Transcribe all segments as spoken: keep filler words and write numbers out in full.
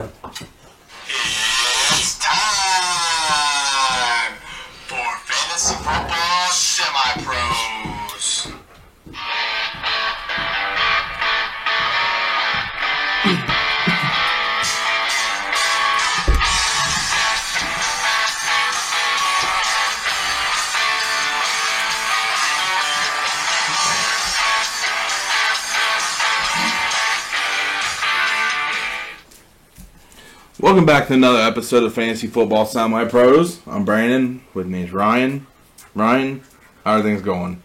It's time for Fantasy Football Semi-Pros. Welcome back to another episode of Fantasy Football Semi-Pros. I'm Brandon. With me is Ryan. Ryan, how are things going?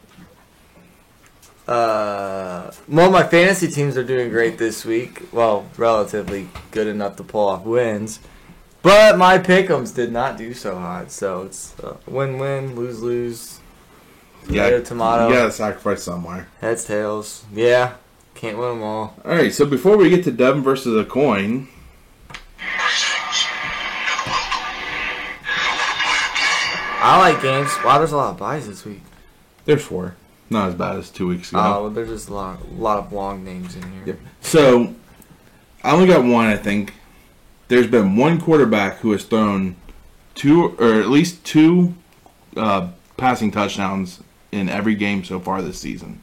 Uh, well, my fantasy teams are doing great this week. Well, relatively good enough to pull off wins. But my pick'ems did not do so hot. So it's a win-win, lose-lose, tomato, yeah, tomato. You gotta sacrifice somewhere. Heads, tails. Yeah, can't win them all. All right, so before we get to Devin versus a coin... I like games. Wow, there's a lot of buys this week. There's four. Not as bad as two weeks ago. Oh, uh, there's just a lot, a lot of long names in here. Yep. So, I only got one, I think. There's been one quarterback who has thrown two, or at least two, uh, passing touchdowns in every game so far this season.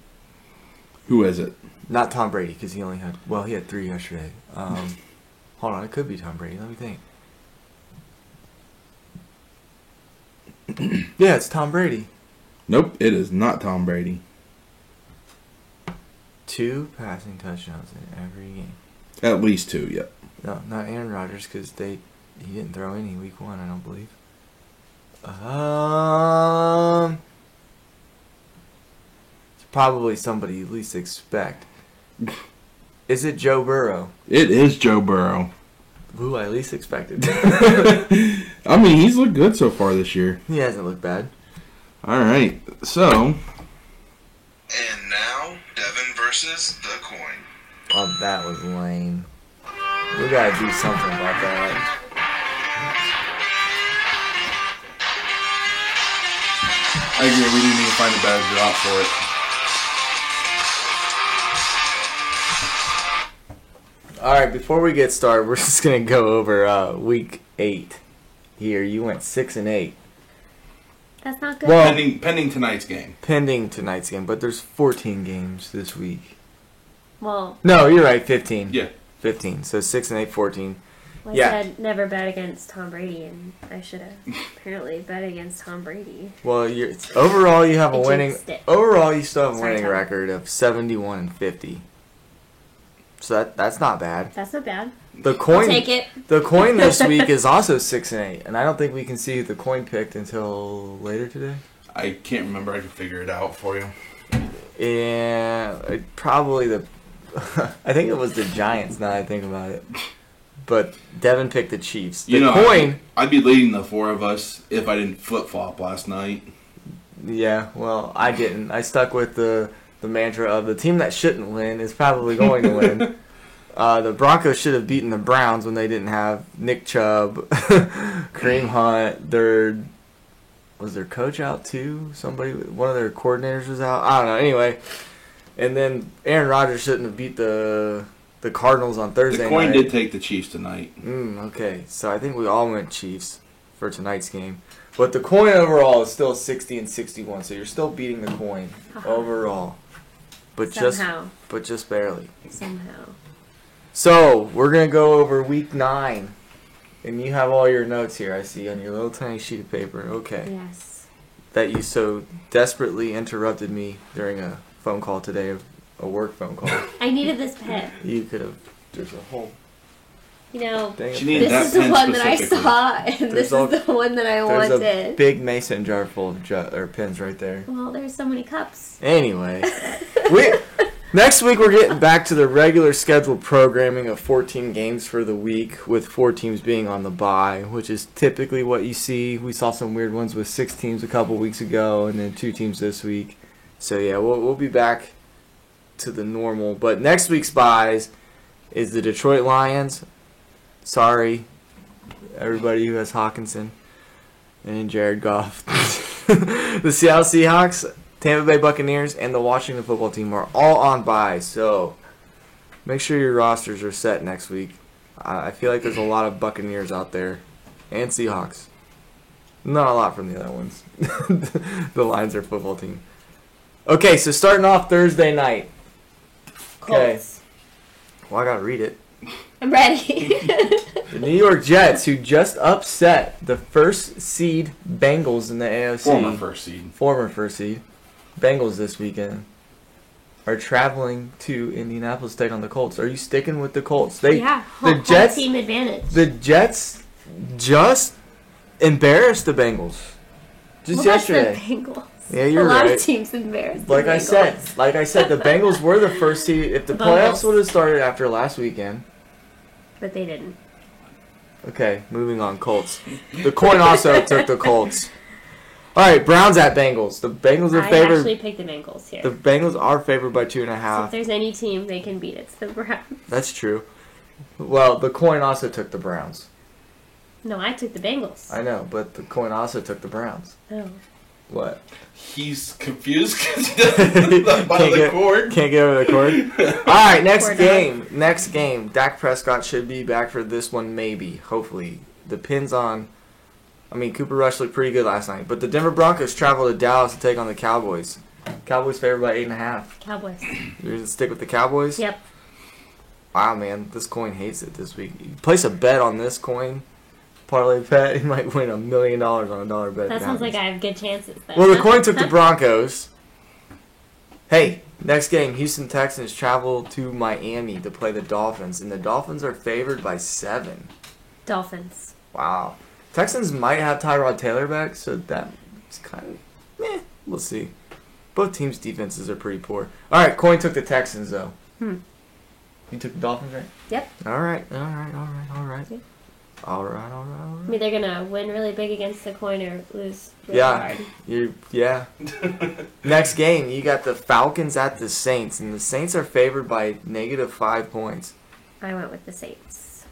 Who is it? Not Tom Brady, because he only had, well, he had three yesterday. Um, hold on, it could be Tom Brady. Let me think. Yeah, it's Tom Brady. Nope, it is not Tom Brady. Two passing touchdowns in every game. At least two, yep. No, not Aaron Rodgers, because they he didn't throw any week one, I don't believe. Um, it's probably somebody you least expect. Is it Joe Burrow? It is Joe Burrow. Who I least expected. I mean, he's looked good so far this year. He hasn't looked bad. All right, so. And now, Devin versus the coin. Oh, that was lame. We gotta do something about that. I agree. We need to find a better drop for it. All right, before we get started, we're just going to go over uh, week eight here. You went six and eight. That's not good. Well, pending, pending tonight's game. Pending tonight's game, but there's fourteen games this week. Well. No, you're right, fifteen. Yeah. fifteen, so six and eight, fourteen. Well, yeah. I said never bet against Tom Brady, and I should have apparently bet against Tom Brady. Well, you're, overall you have a winning overall you still have a winning record of seventy-one and fifty. So that, that's not bad. That's not bad. The coin, I'll take it. The coin this week is also six and eight, and I don't think we can see who the coin picked until later today. I can't remember. I can figure it out for you. Yeah, it, probably the. I think it was the Giants. Now that I think about it, but Devin picked the Chiefs. The you know, coin. I'd, I'd be leading the four of us if I didn't flip flop last night. Yeah, well, I didn't. I stuck with the. The mantra of the team that shouldn't win is probably going to win. uh, the Broncos should have beaten the Browns when they didn't have Nick Chubb, Kareem Hunt. Their was their coach out too. Somebody, one of their coordinators was out. I don't know. Anyway, and then Aaron Rodgers shouldn't have beat the the Cardinals on Thursday. The coin night. Did take the Chiefs tonight. Mm, okay, so I think we all went Chiefs for tonight's game. But the coin overall is still sixty and sixty-one, so you're still beating the coin uh-huh. overall. But Somehow. just but just barely. Somehow. So we're gonna go over week nine. And you have all your notes here, I see, on your little tiny sheet of paper. Okay. Yes. That you so desperately interrupted me during a phone call today, a work phone call. I needed this pen. You could have there's a whole You know, this is the one that I saw, and this all, is the one that I wanted. There's a big mason jar full of ju- or pins right there. Well, there's so many cups. Anyway, we, next week we're getting back to the regular scheduled programming of fourteen games for the week, with four teams being on the bye, which is typically what you see. We saw some weird ones with six teams a couple weeks ago, and then two teams this week. So, yeah, we'll, we'll be back to the normal. But next week's byes is the Detroit Lions. Sorry, everybody who has Hawkinson and Jared Goff. The Seattle Seahawks, Tampa Bay Buccaneers, and the Washington football team are all on bye. So make sure your rosters are set next week. I feel like there's a lot of Buccaneers out there, and Seahawks. Not a lot from the other ones. The Lions are a football team. Okay, so starting off Thursday night. Colts. Okay. Well, I gotta read it. I'm ready. The New York Jets, who just upset the first seed Bengals in the A F C. Former first seed. Former first seed. Bengals this weekend are traveling to Indianapolis to take on the Colts. Are you sticking with the Colts? They, yeah, home, the Jets, home team advantage. The Jets just embarrassed the Bengals. Just well, yesterday. The Bengals. Yeah, you're right. A lot right. of teams embarrassed. Like the I said, like I said, the Bengals were the first seed. If the, the playoffs would have started after last weekend, but they didn't. Okay, moving on. Colts. The coin also took the Colts. All right, Browns at Bengals. The Bengals are I favored. I actually picked the Bengals here. The Bengals are favored by two and a half. So if there's any team they can beat, it's the Browns. That's true. Well, the coin also took the Browns. No, I took the Bengals. I know, but the coin also took the Browns. Oh. What? He's confused because he doesn't by can't the get, cord. Can't get over the cord. All right, next cord game. Down. Next game. Dak Prescott should be back for this one, maybe. Hopefully. Depends on... I mean, Cooper Rush looked pretty good last night. But the Denver Broncos travel to Dallas to take on the Cowboys. Cowboys favored by eight and a half. Cowboys. You're going to stick with the Cowboys? Yep. Wow, man. This coin hates it this week. You place a bet on this coin. Parlay bet, he might win a million dollars on a dollar bet. That sounds like I have good chances, though. Well, the coin took the Broncos. Hey, next game, Houston Texans travel to Miami to play the Dolphins, and the Dolphins are favored by seven. Dolphins. Wow. Texans might have Tyrod Taylor back, so that's kind of, meh, we'll see. Both teams' defenses are pretty poor. All right, coin took the Texans, though. Hmm. You took the Dolphins, right? Yep. All right, all right, all right, all right. Okay. All right, all right, all right. I mean, they're going to win really big against the coin or lose really yeah, hard. You, yeah. Next game, you got the Falcons at the Saints, and the Saints are favored by negative five points. I went with the Saints.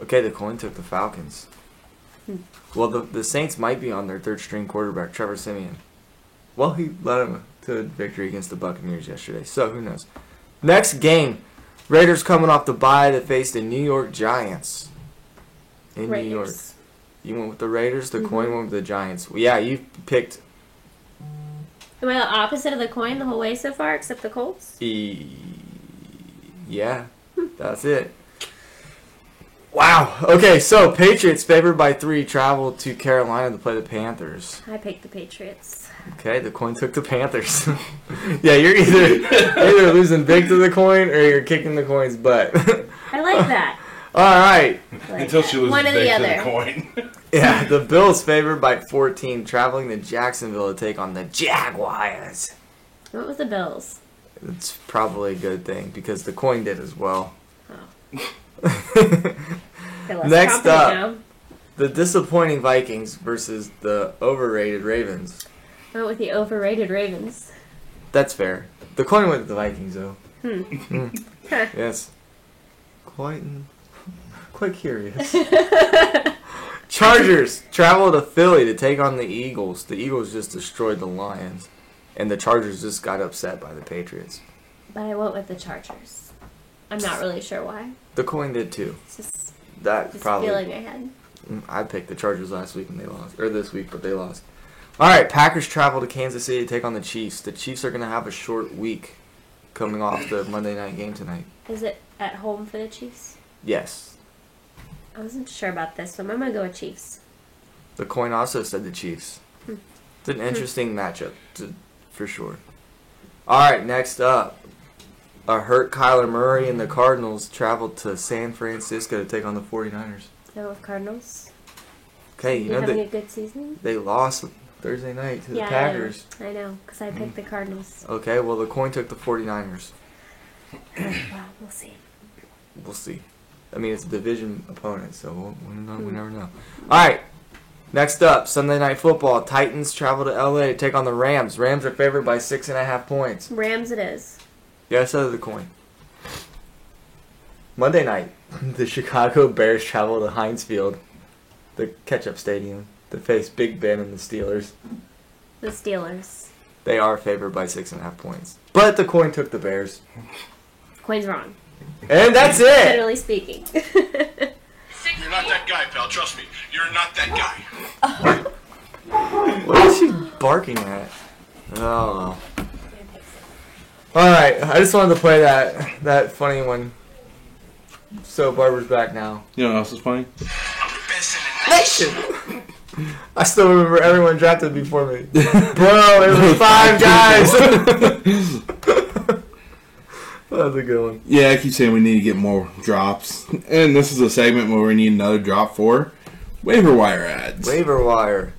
Okay, the coin took the Falcons. Hmm. Well, the, the Saints might be on their third-string quarterback, Trevor Siemian. Well, he led them to a victory against the Buccaneers yesterday, so who knows. Next game, Raiders coming off the bye to face the New York Giants. In Raiders. New York. You went with the Raiders, the mm-hmm. coin went with the Giants. Well, yeah, you picked... Am I the opposite of the coin the whole way so far, except the Colts? E- yeah, that's it. Wow. Okay, so Patriots, favored by three, travel to Carolina to play the Panthers. I picked the Patriots. Okay, the coin took the Panthers. Yeah, you're either, either losing big to the coin or you're kicking the coin's butt. I like that. All right. Like Until she loses one or the other. The coin. Yeah, the Bills favored by fourteen, traveling to Jacksonville to take on the Jaguars. What was the Bills? It's probably a good thing because the coin did as well. Oh. Next up, now. The disappointing Vikings versus the overrated Ravens. I went with the overrated Ravens. That's fair. The coin went with the Vikings, though. Hmm. Mm. Yes. Quite. Quite curious. Chargers travel to Philly to take on the Eagles. The Eagles just destroyed the Lions. And the Chargers just got upset by the Patriots. But I went with the Chargers. I'm not really sure why. The coin did too. It's just that just probably feeling I had. I picked the Chargers last week and they lost. Or this week, but they lost. Alright, Packers travel to Kansas City to take on the Chiefs. The Chiefs are going to have a short week coming off the Monday night game tonight. Is it at home for the Chiefs? Yes. I wasn't sure about this one. I'm going to go with Chiefs. The coin also said the Chiefs. Hmm. It's an interesting hmm. matchup, to, for sure. All right, next up. A hurt Kyler Murray and the Cardinals traveled to San Francisco to take on the forty-niners. I love Cardinals. Okay, you, you know having they, a good season? They lost Thursday night to yeah, the Packers. I know, because I, know, I picked mm. the Cardinals. Okay, well, the coin took the forty-niners. Well, we'll see. We'll see. I mean, it's a division opponent, so we'll, we'll know, we never know. All right, next up, Sunday Night Football. Titans travel to L A to take on the Rams. Rams are favored by six and a half points. Rams it is. Yeah, so is the coin. Monday night, the Chicago Bears travel to Heinz Field, the Ketchup Stadium, to face Big Ben and the Steelers. The Steelers. They are favored by six and a half points. But the coin took the Bears. Coin's wrong. And that's it. Literally speaking. You're not that guy, pal. Trust me. You're not that guy. What is she barking at? I don't know. Alright, I just wanted to play that that funny one. So Barbara's back now. You know what else is funny? I'm the best in the nation. I still remember everyone drafted before me. Bro, it was five guys. That's a good one. Yeah, I keep saying we need to get more drops. And this is a segment where we need another drop for waiver wire ads. Waiver wire.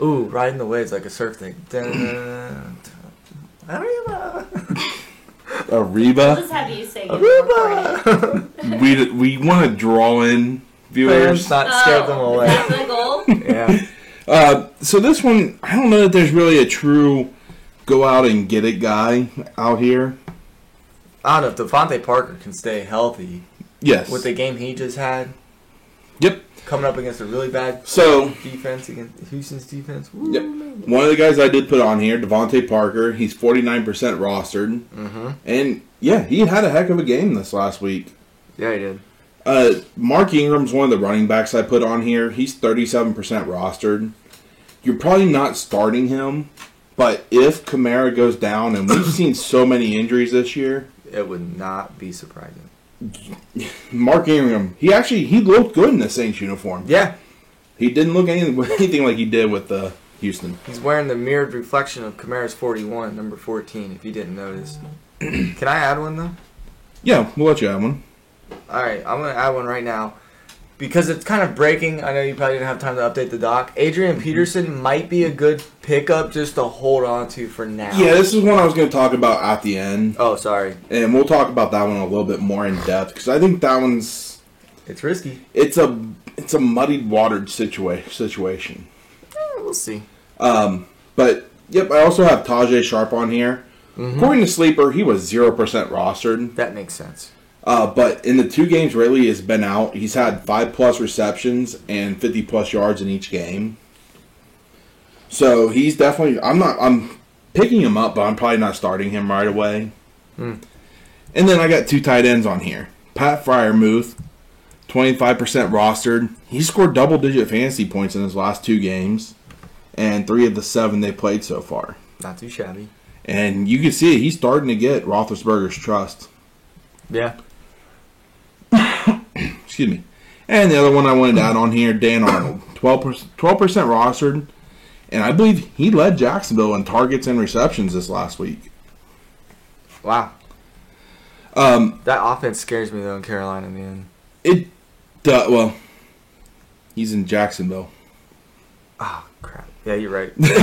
Ooh, riding the waves like a surf thing. Arriba. Arriba. I'll just have you say Arriba. we we want to draw in viewers. Not oh, scare them away. That's the goal? Yeah. Uh, so this one, I don't know that there's really a true go out and get it guy out here. I don't know if Devontae Parker can stay healthy. Yes. With the game he just had. Yep. Coming up against a really bad so, defense against Houston's defense. Woo, yep. One of the guys I did put on here, Devontae Parker, he's forty-nine percent rostered. Mm-hmm. And, yeah, he had a heck of a game this last week. Yeah, he did. Uh, Mark Ingram's one of the running backs I put on here. He's thirty-seven percent rostered. You're probably not starting him, but if Kamara goes down, and we've seen so many injuries this year. It would not be surprising. Mark Ingram, he actually he looked good in the Saints uniform. Yeah, he didn't look anything, anything like he did with uh, Houston. He's wearing the mirrored reflection of Kamara's forty-one, number fourteen. If you didn't notice, can I add one though? Yeah, we'll let you add one. All right, I'm gonna add one right now because it's kind of breaking. I know you probably didn't have time to update the doc. Adrian Peterson might be a good pickup just to hold on to for now. Yeah, this is one I was going to talk about at the end. Oh, sorry. And we'll talk about that one a little bit more in depth because I think that one's... It's risky. It's a it's a muddied, watered situa- situation. Eh, we'll see. Um, but, yep, I also have Tajay Sharp on here. Mm-hmm. According to Sleeper, he was zero percent rostered. That makes sense. Uh, but in the two games Raley has been out, he's had five-plus receptions and fifty-plus yards in each game. So he's definitely – I'm not – I'm picking him up, but I'm probably not starting him right away. Mm. And then I got two tight ends on here. Pat Freiermuth, twenty-five percent rostered. He scored double-digit fantasy points in his last two games, and three of the seven they played so far. Not too shabby. And you can see he's starting to get Roethlisberger's trust. Yeah. Excuse me. And the other one I wanted to add on here, Dan Arnold, twelve percent, twelve percent rostered, and I believe he led Jacksonville in targets and receptions this last week. Wow. Um, that offense scares me, though, in Carolina, man. It does. Uh, well, he's in Jacksonville. Oh, crap. Yeah, you're right. But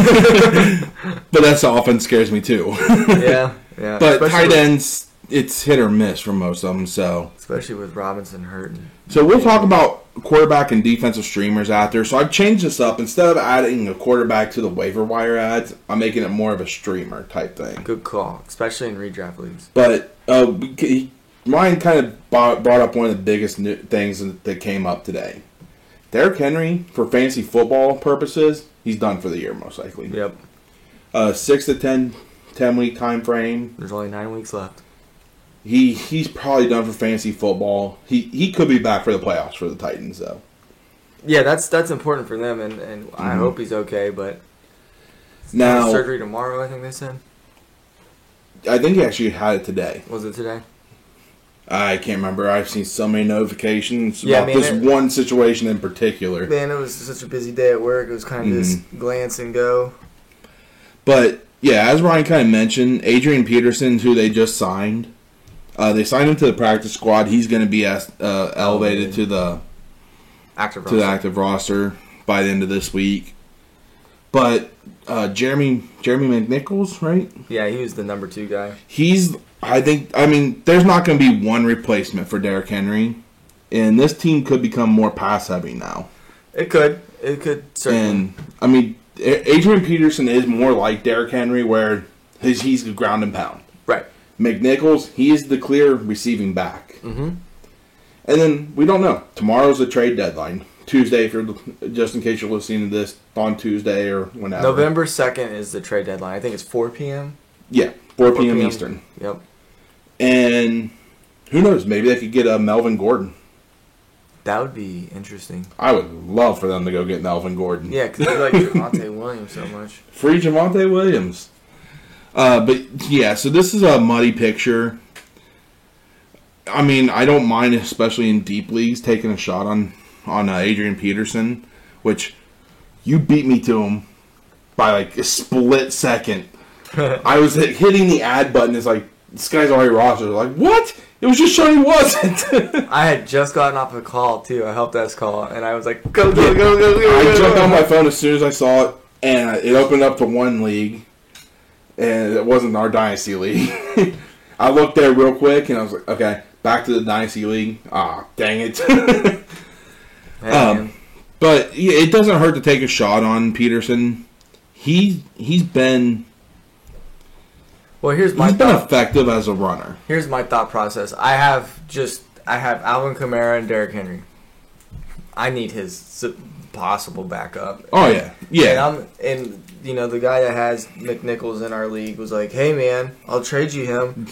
that's the offense scares me, too. Yeah, yeah. But especially tight ends... It's hit or miss for most of them, so especially with Robinson hurting. So we'll talk about quarterback and defensive streamers out there. So I've changed this up. Instead of adding a quarterback to the waiver wire ads, I'm making it more of a streamer type thing. Good call, especially in redraft leagues. But uh, Ryan kind of brought up one of the biggest new things that came up today. Derrick Henry, for fantasy football purposes, he's done for the year most likely. Yep. Uh, six to ten, ten week time frame. There's only nine weeks left. He he's probably done for fantasy football. He he could be back for the playoffs for the Titans though. Yeah, that's that's important for them, and, and mm-hmm. I hope he's okay. But now surgery tomorrow, I think they said. I think he actually had it today. Was it today? I can't remember. I've seen so many notifications yeah, about man, this it, one situation in particular. Man, it was such a busy day at work. It was kind of mm-hmm. just glance and go. But yeah, as Ryan kind of mentioned, Adrian Peterson, who they just signed. Uh, they signed him to the practice squad. He's going to be uh, elevated to the active to roster. the active roster by the end of this week. But uh, Jeremy Jeremy McNichols, right? Yeah, he was the number two guy. He's, I think, I mean, there's not going to be one replacement for Derrick Henry, and this team could become more pass heavy now. It could, it could certainly. And I mean, Adrian Peterson is more like Derrick Henry, where he's, he's ground and pound. McNichols, he is the clear receiving back. Mm-hmm. And then, we don't know. Tomorrow's the trade deadline. Tuesday, if you're just in case you're listening to this, on Tuesday or whenever. November second is the trade deadline. I think it's four p.m.? Yeah, four p.m. Eastern. Yep. And Who knows? Maybe they could get a Melvin Gordon. That would be interesting. I would love for them to go get Melvin Gordon. Yeah, because they like Javonte Williams so much. Free Javonte Williams. Uh, but, yeah, so this is a muddy picture. I mean, I don't mind, especially in deep leagues, taking a shot on, on uh, Adrian Peterson, which you beat me to him by, like, a split second. I was hit, hitting the add button. It's like, this guy's already rostered. Like, what? It was just showing he wasn't. I had just gotten off a call, too, a help desk call, and I was like, go, go, go, go, go. I jumped on my phone as soon as I saw it, and it opened up to one league, and it wasn't our Dynasty League. I looked there real quick, and I was like, okay, back to the Dynasty League. Ah, dang it. um, but it doesn't hurt to take a shot on Peterson. He, he's been... Well, here's my He's been thought. effective as a runner. Here's my thought process. I have just I have Alvin Kamara and Derrick Henry. I need his possible backup. Oh and, yeah, yeah. And, I'm, and you know the guy that has McNichols in our league was like, "Hey man, I'll trade you him."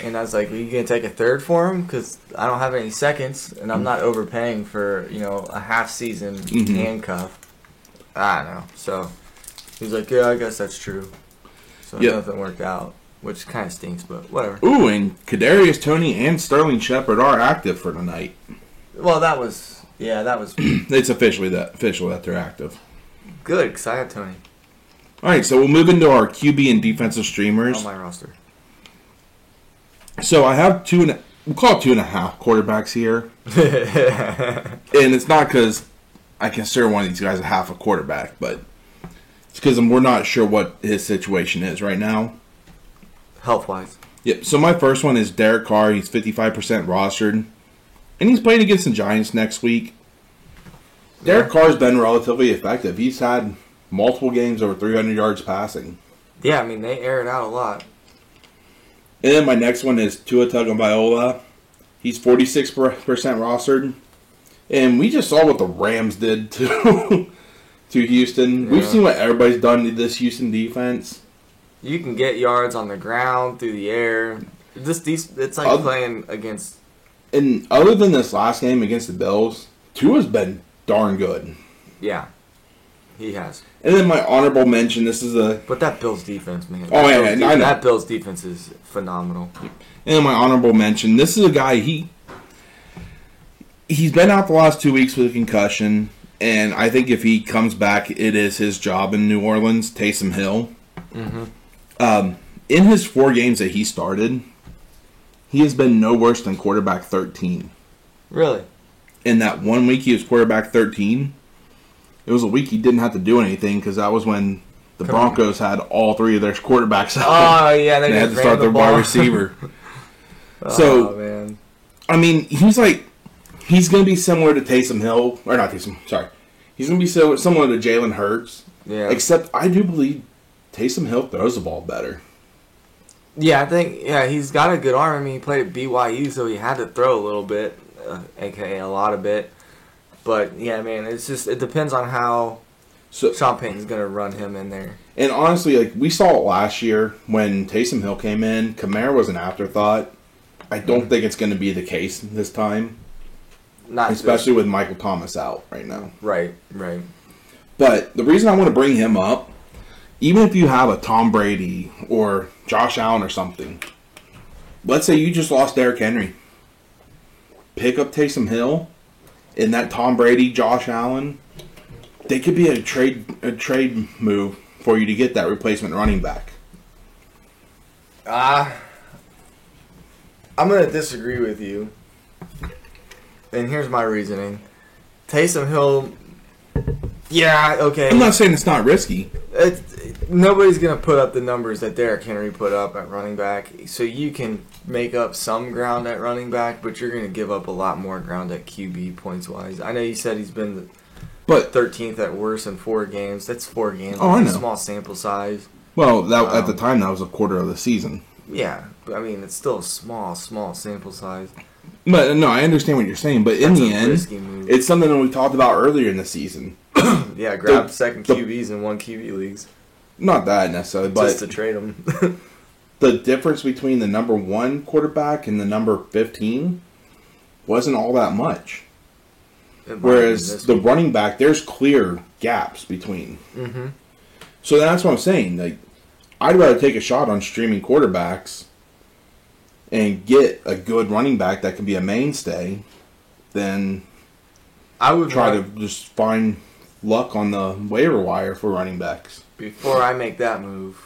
And I was like, well, "You gonna take a third for him? Because I don't have any seconds, and I'm not overpaying for you know a half season mm-hmm. handcuff." I don't know. So he's like, "Yeah, I guess that's true." So yep. nothing worked out. Which kind of stinks, but whatever. Ooh, and Kadarius Toney and Sterling Shepard are active for tonight. Well, that was... Yeah, that was... It's officially that official that they're active. Good, because I have Toney. All right, so we'll move into our Q B and defensive streamers. On my roster. So I have two and... A, we'll call it two and a half quarterbacks here. And it's not because I consider one of these guys a half a quarterback, but it's because we're not sure what his situation is right now. Health-wise. Yep. So my first one is Derek Carr. He's fifty-five percent rostered. And he's playing against the Giants next week. Yeah. Derek Carr's been relatively effective. He's had multiple games over three hundred yards passing. Yeah, I mean, they air it out a lot. And then my next one is Tua Tagovailoa. He's forty-six percent rostered. And we just saw what the Rams did to, to Houston. Yeah. We've seen what everybody's done to this Houston defense. You can get yards on the ground, through the air. This, these, it's like other, playing against... And other than this last game against the Bills, Tua's been darn good. Yeah, he has. And then my honorable mention, this is a... But that Bills defense, man. Oh, yeah, yeah, I know. That Bills defense is phenomenal. And then my honorable mention, this is a guy, he... He's been out the last two weeks with a concussion, and I think if he comes back, it is his job in New Orleans, Taysom Hill. Mm-hmm. Um, in his four games that he started, he has been no worse than quarterback thirteen. Really? In that one week he was quarterback thirteen, it was a week he didn't have to do anything because that was when the Come Broncos on. had all three of their quarterbacks out. Oh, yeah. They, they had to start the their ball. wide receiver. oh, so, man. I mean, he's like, he's going to be similar to Taysom Hill. Or not Taysom, sorry. He's going to be so, similar to Jalen Hurts. Yeah. Except I do believe Taysom Hill throws the ball better. Yeah, I think yeah he's got a good arm. I mean, he played at B Y U, so he had to throw a little bit, uh, aka a lot of bit. But yeah, man, it's just it depends on how so, Sean Payton's gonna run him in there. And honestly, like we saw it last year when Taysom Hill came in, Kamara was an afterthought. I don't mm-hmm. think it's gonna be the case this time, not especially with Michael Thomas out right now. Right, right. But the reason I want to bring him up. Even if you have a Tom Brady or Josh Allen or something, let's say you just lost Derrick Henry. Pick up Taysom Hill and that Tom Brady, Josh Allen, they could be a trade a trade move for you to get that replacement running back. Ah, uh, I'm going to disagree with you. And here's my reasoning. Taysom Hill... Yeah, okay. I'm not saying it's not risky. It's, it, nobody's going to put up the numbers that Derrick Henry put up at running back. So you can make up some ground at running back, but you're going to give up a lot more ground at Q B points-wise. I know you said he's been the but, thirteenth at worst in four games. That's four games. Oh, I know. Small sample size. Well, that um, at the time, that was a quarter of the season. Yeah, but I mean, it's still a small, small sample size. But no, I understand what you're saying, but in the end, it's something that we talked about earlier in the season. Yeah, grab the, second Q Bs the, in one Q B leagues. Not that necessarily, but just to trade them. the difference between the number one quarterback and the number fifteen wasn't all that much. Whereas the running back, there's clear gaps between. Mm-hmm. So that's what I'm saying. Like, I'd rather take a shot on streaming quarterbacks and get a good running back that can be a mainstay than I would try to just find luck on the waiver wire for running backs. Before I make that move,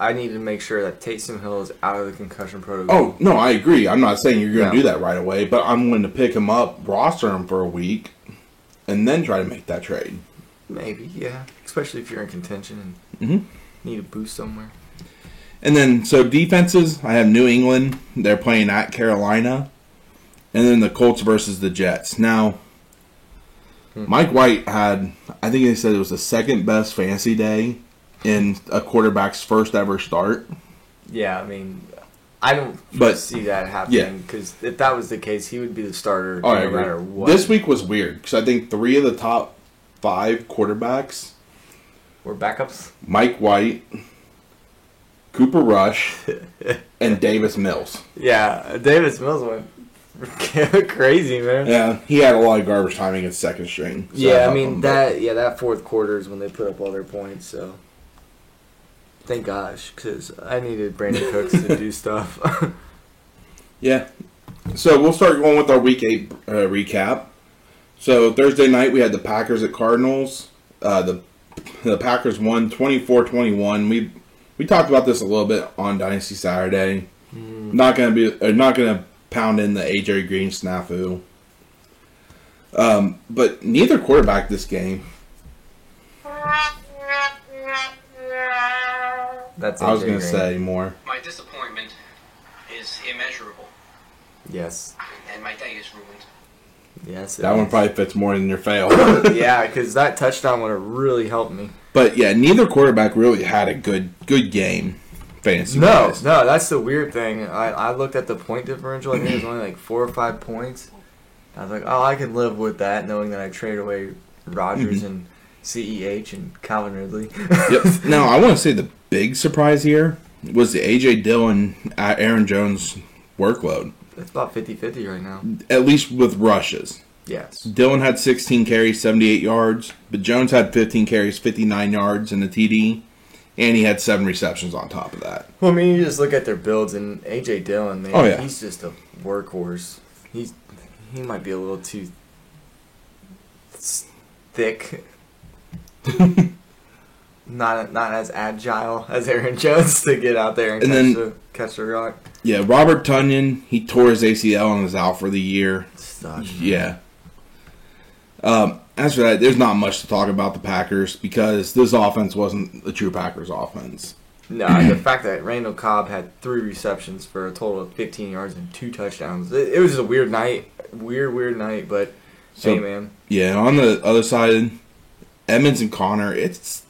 I need to make sure that Taysom Hill is out of the concussion protocol. Oh, no, I agree. I'm not saying you're going to no. do that right away, but I'm going to pick him up, roster him for a week, and then try to make that trade. Maybe, yeah. Especially if you're in contention and mm-hmm. need a boost somewhere. And then, so defenses, I have New England. They're playing at Carolina. And then the Colts versus the Jets. Now, hmm. Mike White had, I think they said it was the second best fantasy day in a quarterback's first ever start. Yeah, I mean, I don't but, see that happening. Because yeah. if that was the case, he would be the starter oh, no matter what. This week was weird. Because I think three of the top five quarterbacks were backups. Mike White, Cooper Rush, and Davis Mills. Yeah, Davis Mills went crazy, man. Yeah, he had a lot of garbage time against second string. So yeah, I mean, that, yeah, that fourth quarter is when they put up all their points, so... Thank gosh, because I needed Brandon Cooks to do stuff. Yeah. So we'll start going with our Week eight uh, recap. So Thursday night we had the Packers at Cardinals. Uh, the the Packers won twenty-four twenty-one. We we talked about this a little bit on Dynasty Saturday. Mm. Not gonna be uh, not gonna pound in the A J Green snafu. Um, but neither quarterback this game. That's I was going to say more. My disappointment is immeasurable. Yes. And my day is ruined. Yes. That is. One probably fits more than your fail. Yeah, because that touchdown would have really helped me. But yeah, neither quarterback really had a good good game. Fantasy. No, wise. no, that's the weird thing. I, I looked at the point differential. I think it was only like four or five points. I was like, oh, I can live with that, knowing that I traded away Rodgers mm-hmm. and C E H and Calvin Ridley. Yep. Now, I want to say the big surprise here was the A J. Dillon, Aaron Jones workload. It's about fifty-fifty right now. At least with rushes. Yes. Dillon had sixteen carries, seventy-eight yards, but Jones had fifteen carries, fifty-nine yards and a T D, and he had seven receptions on top of that. Well, I mean, you just look at their builds, and A J. Dillon, man, oh, yeah. he's just a workhorse. He's He might be a little too thick. not not as agile as Aaron Jones to get out there and, and catch, then, the, catch the rock. Yeah, Robert Tonyan, he tore his A C L and was out for the year. Such. Yeah. Um, as for that, there's not much to talk about the Packers because this offense wasn't the true Packers offense. No, the fact that Randall Cobb had three receptions for a total of fifteen yards and two touchdowns. It, it was just a weird night. Weird, weird night, but so, hey, man. Yeah, on the other side, Edmonds and Connor, it's...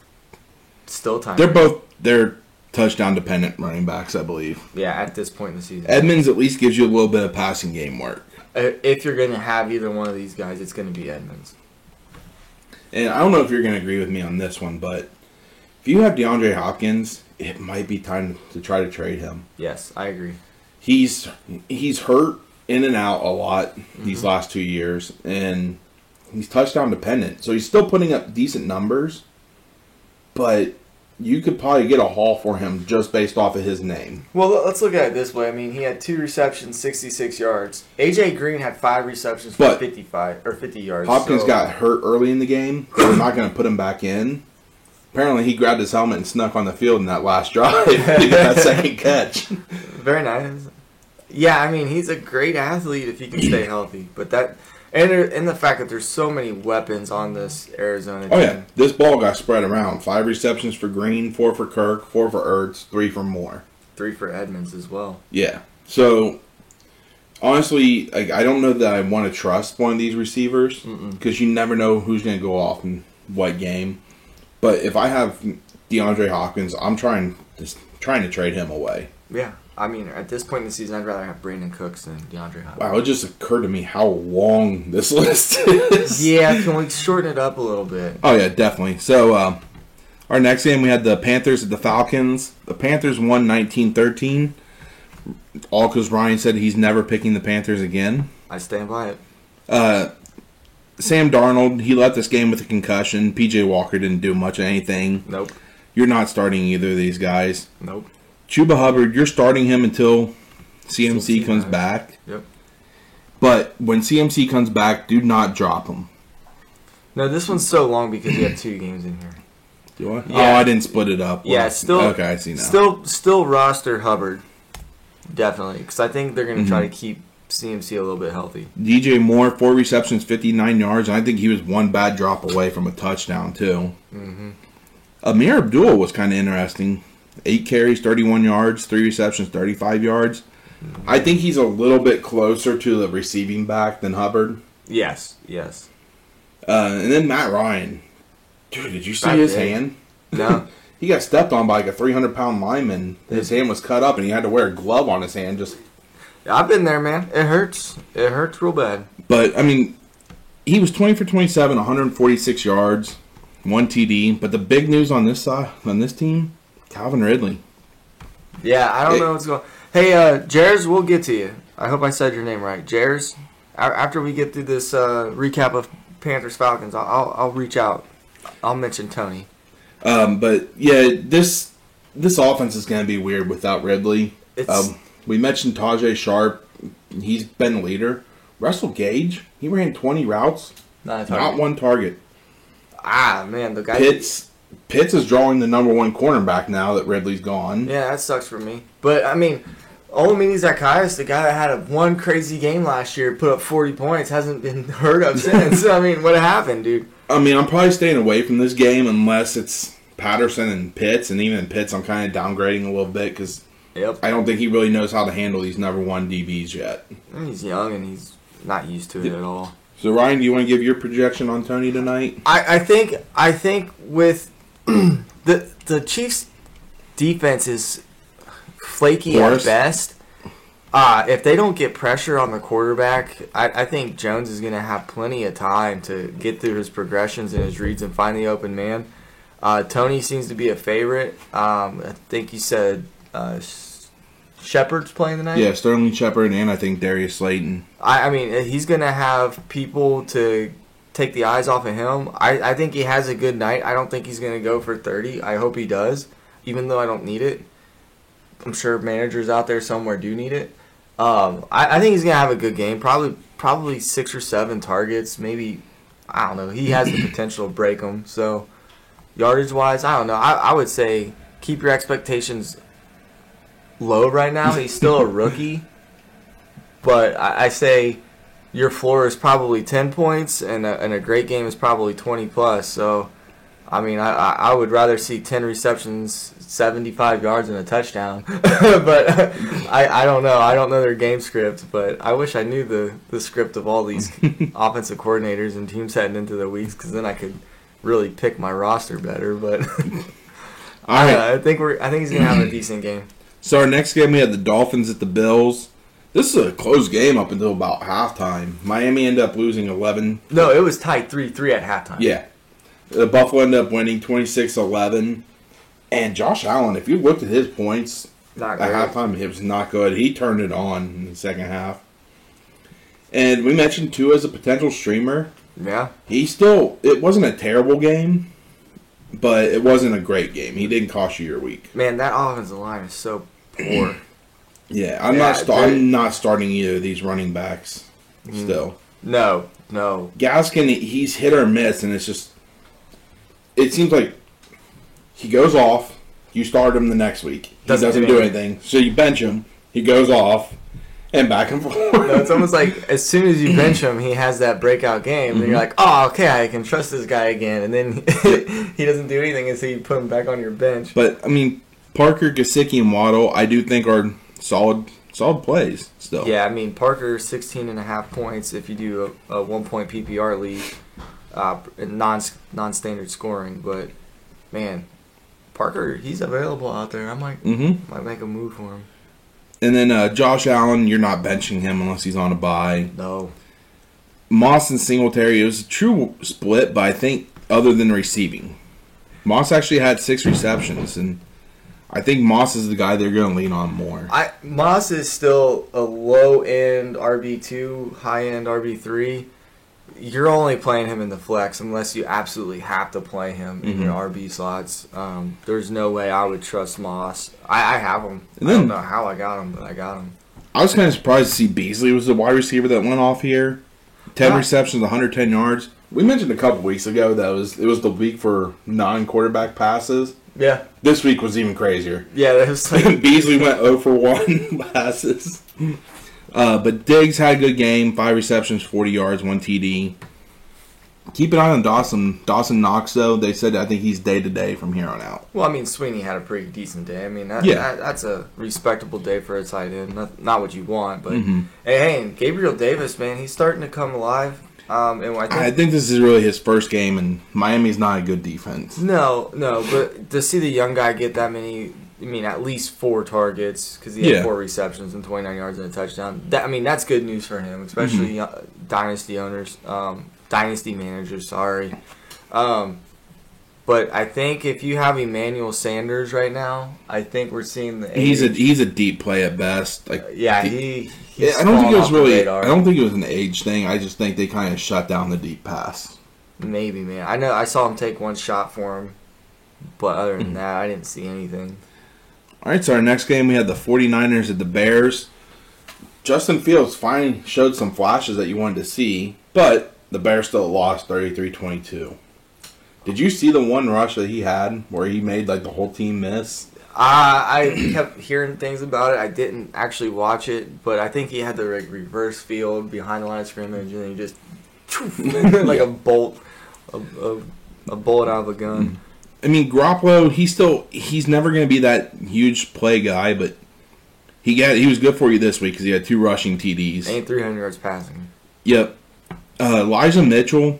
Still time. They're both they're touchdown dependent running backs, I believe. Yeah, at this point in the season, Edmonds at least gives you a little bit of passing game work. If you're going to have either one of these guys, it's going to be Edmonds. And I don't know if you're going to agree with me on this one, but if you have DeAndre Hopkins, it might be time to try to trade him. Yes, I agree. He's he's hurt in and out a lot mm-hmm. these last two years, and he's touchdown dependent, so he's still putting up decent numbers, but you could probably get a haul for him just based off of his name. Well, let's look at it this way. I mean, he had two receptions, sixty-six yards. A J. Green had five receptions for but fifty-five or fifty yards. Hopkins so. got hurt early in the game. So we're not going to put him back in. Apparently, he grabbed his helmet and snuck on the field in that last drive to get that second catch. Very nice. Yeah, I mean, he's a great athlete if he can stay healthy. But that... And, there, and the fact that there's so many weapons on this Arizona team. Oh, yeah. This ball got spread around. Five receptions for Green, four for Kirk, four for Ertz, three for Moore. Three for Edmonds as well. Yeah. So, honestly, like, I don't know that I want to trust one of these receivers because you never know who's going to go off in what game. But if I have DeAndre Hopkins, I'm trying just trying to trade him away. Yeah. I mean, at this point in the season, I'd rather have Brandon Cooks than DeAndre Hopkins. Wow, it just occurred to me how long this list is. Yeah, can we shorten it up a little bit? Oh, yeah, definitely. So, um, Our next game, we had the Panthers at the Falcons. The Panthers won nineteen thirteen. All because Ryan said he's never picking the Panthers again. I stand by it. Uh, Sam Darnold, he left this game with a concussion. P J Walker didn't do much of anything. Nope. You're not starting either of these guys. Nope. Chuba Hubbard, you're starting him until C M C comes back. Yep. But when C M C comes back, do not drop him. No, this one's so long because you have two games in here. Do I? Yeah. Oh, I didn't split it up. Well, yeah, still. Okay, I see now. Still, still roster Hubbard. Definitely, because I think they're going to mm-hmm. try to keep C M C a little bit healthy. D J Moore, four receptions, fifty-nine yards. And I think he was one bad drop away from a touchdown, too. Mm-hmm. Amir Abdul was kind of interesting. Eight carries, thirty-one yards, three receptions, thirty-five yards. Mm-hmm. I think he's a little bit closer to the receiving back than Hubbard. Yes, yes. Uh, and then Matt Ryan. Dude, did you see I his did. hand? No. He got stepped on by like a three hundred pound lineman. His hand was cut up, and he had to wear a glove on his hand. Just, I've been there, man. It hurts. It hurts real bad. But, I mean, he was twenty for twenty-seven, one hundred forty-six yards, one T D. But the big news on this side, on this team, Calvin Ridley. Yeah, I don't it, know what's going on. Hey, uh, Jers, we'll get to you. I hope I said your name right. Jers, after we get through this uh, recap of Panthers-Falcons, I'll, I'll reach out. I'll mention Tony. Um, but, yeah, this this offense is going to be weird without Ridley. Um, we mentioned Tajay Sharp. He's been a leader. Russell Gage, he ran twenty routes, not, not one target. Ah, man, the guy. Pitts, Pitts is drawing the number one cornerback now that Ridley's gone. Yeah, that sucks for me. But, I mean, Olamide Zacchaeus, the guy that had a one crazy game last year, put up forty points, hasn't been heard of since. I mean, what happened, dude? I mean, I'm probably staying away from this game unless it's Patterson and Pitts. And even Pitts, I'm kind of downgrading a little bit because yep. I don't think he really knows how to handle these number one D Bs yet. And he's young and he's not used to it yep. at all. So, Ryan, do you want to give your projection on Tony tonight? I, I think I think with the the Chiefs' defense is flaky Worse. at best. Uh, if they don't get pressure on the quarterback, I, I think Jones is going to have plenty of time to get through his progressions and his reads and find the open man. Uh, Tony seems to be a favorite. Um, I think you said uh, Shepard's playing tonight? Yeah, Sterling Shepard and I think Darius Slayton. I, I mean, he's going to have people to take the eyes off of him. I, I think he has a good night. I don't think he's going to go for thirty. I hope he does, even though I don't need it. I'm sure managers out there somewhere do need it. Um, I, I think he's going to have a good game. Probably probably six or seven targets. Maybe, I don't know. He has the potential to break them. So, yardage-wise, I don't know. I, I would say keep your expectations low right now. He's still a rookie. But I, I say your floor is probably ten points, and a, and a great game is probably twenty plus. So, I mean, I, I would rather see ten receptions, seventy-five yards, and a touchdown. But I, I don't know. I don't know their game script, but I wish I knew the, the script of all these offensive coordinators and teams heading into their weeks because then I could really pick my roster better. But all right. I, I think we're I think he's going to have a decent game. So our next game, we had the Dolphins at the Bills. This is a close game up until about halftime. Miami ended up losing eleven. No, it was tied three three at halftime. Yeah. The Buffalo ended up winning twenty-six eleven. And Josh Allen, if you looked at his points at halftime, it was not good. He turned it on in the second half. And we mentioned Tua as a potential streamer. Yeah. He still, it wasn't a terrible game, but it wasn't a great game. He didn't cost you your week. Man, that offensive line is so poor. yeah, I'm, yeah not sta- I'm not starting either of these running backs mm. still. No, no. Gaskin, he's hit or miss, and it's just. It seems like he goes off, you start him the next week. He doesn't, doesn't do anything, so you bench him, he goes off, and back and forth. No, it's almost like as soon as you bench him, he has that breakout game, mm-hmm. and you're like, oh, okay, I can trust this guy again, and then he doesn't do anything until you put him back on your bench. But, I mean, Parker, Gesicki, and Waddle, I do think are solid solid plays still. Yeah, I mean, Parker, sixteen and a half points if you do a, a one-point P P R league. Uh, non non-standard scoring, but man, Parker, he's available out there. I might mm-hmm. might make a move for him. And then uh, Josh Allen, you're not benching him unless he's on a bye. No. Moss and Singletary, it was a true split, but I think other than receiving, Moss actually had six receptions, and I think Moss is the guy they're going to lean on more. I Moss is still a low-end R B two, high-end R B three. You're only playing him in the flex unless you absolutely have to play him in mm-hmm. your R B slots. Um, there's no way I would trust Moss. I, I have him. Then, I don't know how I got him, but I got him. I was kind of surprised to see Beasley was the wide receiver that went off here. ten wow. receptions, one hundred ten yards. We mentioned a couple weeks ago that it was, it was the week for non-quarterback passes. Yeah. This week was even crazier. Yeah, that was like... Beasley went zero for one passes. Uh, but Diggs had a good game. Five receptions, forty yards, one T D. Keep an eye on Dawson. Dawson Knox, though, they said I think he's day-to-day from here on out. Well, I mean, Sweeney had a pretty decent day. I mean, that, yeah. that, that's a respectable day for a tight end. Not, not what you want, but... Mm-hmm. Hey, hey, and Gabriel Davis, man, he's starting to come alive. Um, and I think, I think this is really his first game, and Miami's not a good defense. No, no, but to see the young guy get that many, I mean, at least four targets, because he had yeah. four receptions and twenty-nine yards and a touchdown. That, I mean, that's good news for him, especially mm-hmm. dynasty owners, um, dynasty managers, sorry. Um, but I think if you have Emmanuel Sanders right now, I think we're seeing the age. He's a he's a deep play at best. Like, yeah, deep. he. He's I don't think it was really. I don't think it was an age thing. I just think they kind of shut down the deep pass. Maybe, man. I know I saw him take one shot for him, but other than mm-hmm. that, I didn't see anything. All right, so our next game we had the 49ers at the Bears. Justin Fields finally showed some flashes that you wanted to see, but the Bears still lost thirty-three twenty-two. Did you see the one rush that he had where he made like the whole team miss? Uh, I kept hearing things about it. I didn't actually watch it, but I think he had the like, reverse field behind the line of scrimmage, and he just like a bolt, a, a, a bullet out of a gun. I mean, Garoppolo, he's still he's never going to be that huge play guy, but he got he was good for you this week because he had two rushing T Ds and three hundred yards passing. Yep, uh, Elijah Mitchell.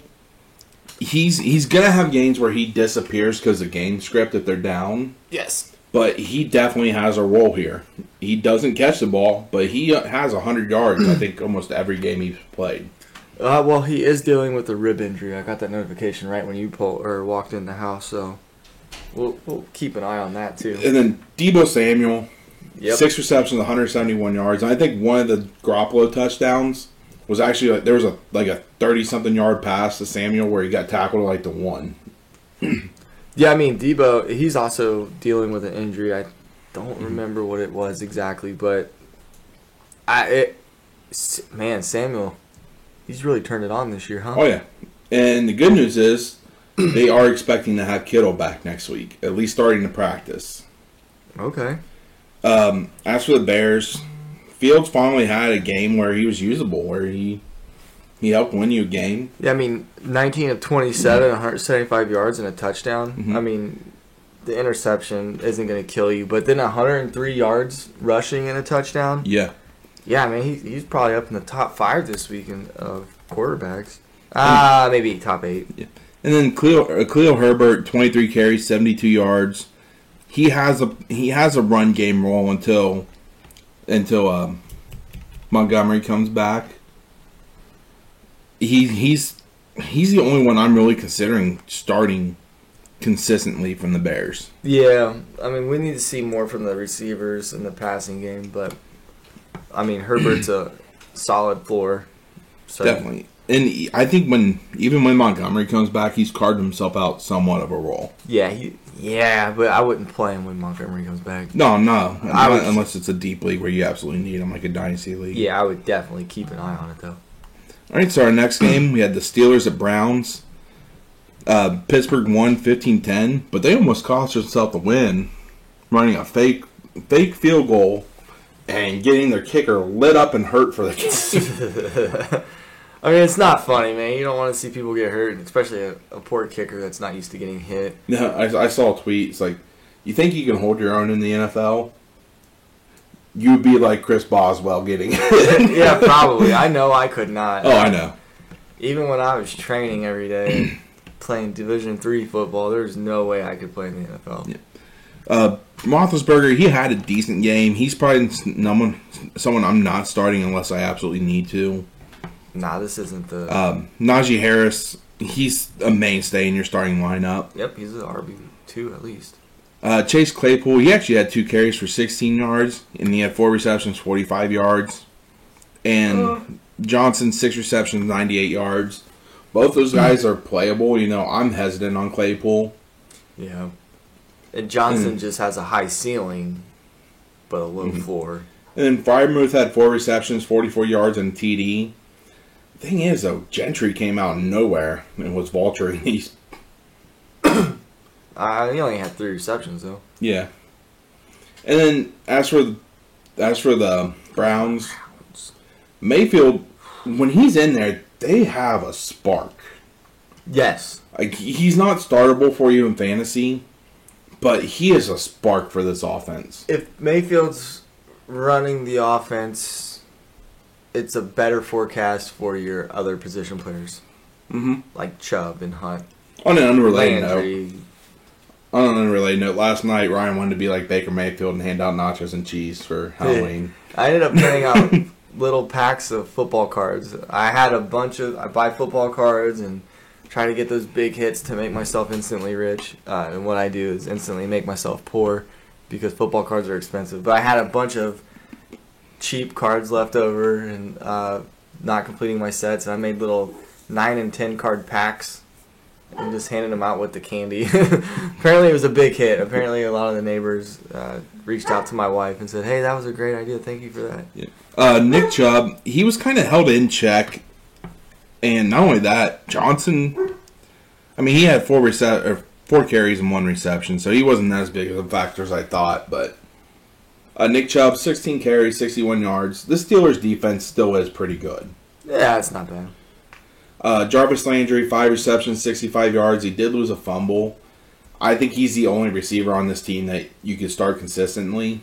He's he's going to have games where he disappears because of game script if they're down. Yes. But he definitely has a role here. He doesn't catch the ball, but he has one hundred yards, I think, almost every game he's played. Uh, well, he is dealing with a rib injury. I got that notification right when you pull, or walked in the house, so we'll, we'll keep an eye on that, too. And then Deebo Samuel, yep. six receptions, one hundred seventy-one yards. And I think one of the Garoppolo touchdowns was actually, like, there was a like a thirty-something yard pass to Samuel where he got tackled like the one. Yeah, I mean, Deebo, he's also dealing with an injury. I don't remember what it was exactly, but, I, it, man, Samuel, he's really turned it on this year, huh? Oh, yeah. And the good news is they are expecting to have Kittle back next week, at least starting to practice. Okay. Um, as for the Bears, Fields finally had a game where he was usable, where he... He helped win you a game. Yeah, I mean, nineteen of twenty-seven, one hundred seventy-five yards and a touchdown. Mm-hmm. I mean, the interception isn't going to kill you. But then one hundred three yards rushing and a touchdown. Yeah. Yeah, I mean, he, he's probably up in the top five this week in, of quarterbacks. Ah, uh, maybe top eight. Yeah. And then Cleo, uh, Cleo Herbert, twenty-three carries, seventy-two yards. He has a he has a run game role until until um, Montgomery comes back. He, he's he's the only one I'm really considering starting consistently from the Bears. Yeah, I mean, we need to see more from the receivers in the passing game, but, I mean, Herbert's a solid floor. So. Definitely. And I think when even when Montgomery comes back, he's carved himself out somewhat of a role. Yeah, he, yeah, but I wouldn't play him when Montgomery comes back. No, no, I would, unless it's a deep league where you absolutely need him, like a dynasty league. Yeah, I would definitely keep an eye on it, though. All right, so our next game, we had the Steelers at Browns. Uh, Pittsburgh won fifteen ten, but they almost cost themselves a win, running a fake fake field goal and getting their kicker lit up and hurt for the game. I mean, it's not funny, man. You don't want to see people get hurt, especially a, a poor kicker that's not used to getting hit. No, I, I saw a tweet. It's like, you think you can hold your own in the N F L? You'd be like Chris Boswell getting it. Yeah, probably. I know I could not. Oh, I know. Even when I was training every day, playing Division three football, there's no way I could play in the N F L. Yeah. Uh, Roethlisberger, he had a decent game. He's probably someone, someone I'm not starting unless I absolutely need to. Nah, this isn't the... Um, Najee Harris, he's a mainstay in your starting lineup. Yep, he's an R B two at least. Uh, Chase Claypool, he actually had two carries for sixteen yards, and he had four receptions, forty-five yards. And oh. Johnson, six receptions, ninety-eight yards. Both those guys are playable. You know, I'm hesitant on Claypool. Yeah. And Johnson and, just has a high ceiling, but a low mm-hmm. floor. And then Freiermuth had four receptions, forty-four yards, and T D. The thing is, though, Gentry came out of nowhere and was vulturing these. Uh, he only had three receptions, though. Yeah. And then, as for the, as for the Browns, Mayfield, when he's in there, they have a spark. Yes. Like, he's not startable for you in fantasy, but he is a spark for this offense. If Mayfield's running the offense, it's a better forecast for your other position players. Mm-hmm. Like Chubb and Hunt. On an unrelated Landry. note. On an unrelated note, last night Ryan wanted to be like Baker Mayfield and hand out nachos and cheese for Halloween. I ended up putting out little packs of football cards. I had a bunch of, I buy football cards and try to get those big hits to make myself instantly rich. Uh, and what I do is instantly make myself poor because football cards are expensive. But I had a bunch of cheap cards left over and uh, not completing my sets. And I made little nine and ten card packs. And just handed them out with the candy. Apparently it was a big hit. Apparently a lot of the neighbors uh, reached out to my wife and said, hey, that was a great idea. Thank you for that. Yeah. Uh, Nick Chubb, he was kind of held in check. And not only that, Johnson, I mean, he had four rece- or four carries and one reception, so he wasn't as big of a factor as I thought. But uh, Nick Chubb, sixteen carries, sixty-one yards. The Steelers' defense still is pretty good. Yeah, it's not bad. Uh, Jarvis Landry, five receptions, sixty-five yards. He did lose a fumble. I think he's the only receiver on this team that you can start consistently.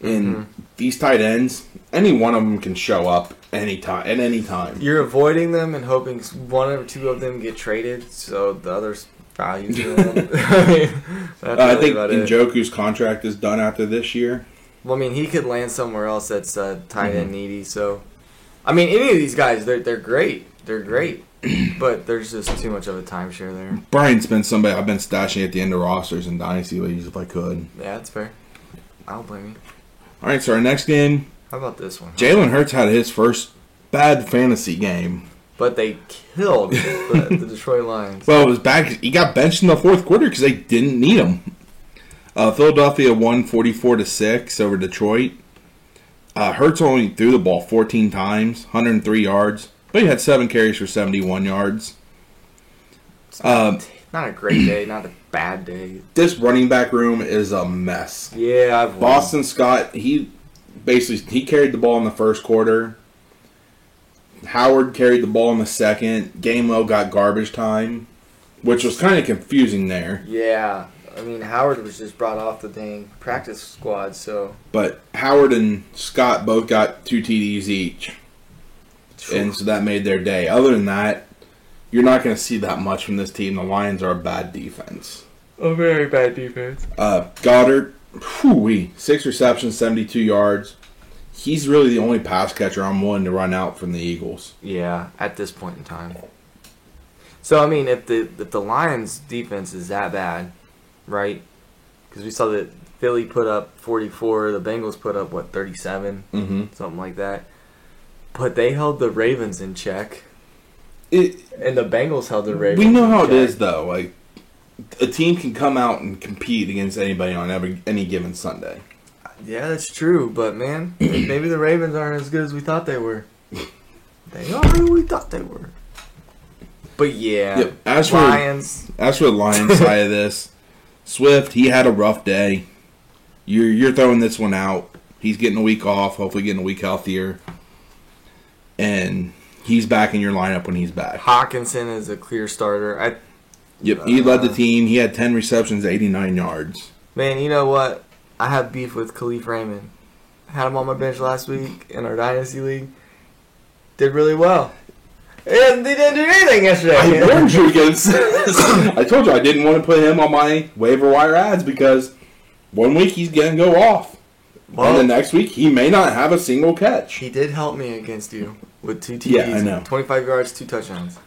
And mm-hmm. these tight ends, any one of them can show up any time, at any time. You're avoiding them and hoping one or two of them get traded, so the others value them. I mean, that's uh, really I think about Njoku's it. contract is done after this year. Well, I mean, he could land somewhere else that's uh, tight mm-hmm. end needy. So, I mean, any of these guys, they're they're great. They're great, but there's just too much of a timeshare there. Brian's been somebody I've been stashing at the end of rosters in Dynasty Leagues if I could. Yeah, that's fair. I don't blame you. All right, so our next game. How about this one? Jalen Hurts had his first bad fantasy game. But they killed the, the Detroit Lions. Well, it was back. He got benched in the fourth quarter because they didn't need him. Uh, Philadelphia won forty-four to six over Detroit. Uh, Hurts only threw the ball fourteen times, one hundred three yards. But he had seven carries for seventy-one yards. It's not, um, not a great day, not a bad day. This running back room is a mess. Yeah, I've Boston won. Scott, he basically he carried the ball in the first quarter. Howard carried the ball in the second. Gainwell got garbage time, which was kind of confusing there. Yeah, I mean, Howard was just brought off the dang practice squad, so. But Howard and Scott both got two T Ds each. And so that made their day. Other than that, you're not going to see that much from this team. The Lions are a bad defense. A very bad defense. Uh, Goddard, whew-wee, six receptions, seventy-two yards. He's really the only pass catcher I'm willing to run out from the Eagles. Yeah, at this point in time. So, I mean, if the if the Lions' defense is that bad, right? Because we saw that Philly put up forty-four. The Bengals put up, what, thirty-seven? Mm-hmm. Something like that. But they held the Ravens in check, it, and the Bengals held the Ravens. We know in how check. It is, though. Like a team can come out and compete against anybody on every any given Sunday. Yeah, that's true. But man, maybe the Ravens aren't as good as we thought they were. They are who we thought they were. But yeah, yep. as Lions. For as for the Lions side of this, Swift, he had a rough day. You're you're throwing this one out. He's getting a week off. Hopefully, getting a week healthier. And he's back in your lineup when he's back. Hawkinson is a clear starter. I, yep, he uh, led the team. He had ten receptions, eighty-nine yards. Man, you know what? I have beef with Khalif Raymond. I had him on my bench last week in our Dynasty League. Did really well. And they didn't do anything yesterday. I warned you against I told you I didn't want to put him on my waiver wire ads because one week he's going to go off. Well, and the next week, he may not have a single catch. He did help me against you with two T Ds, yeah, I know. twenty-five yards, two touchdowns.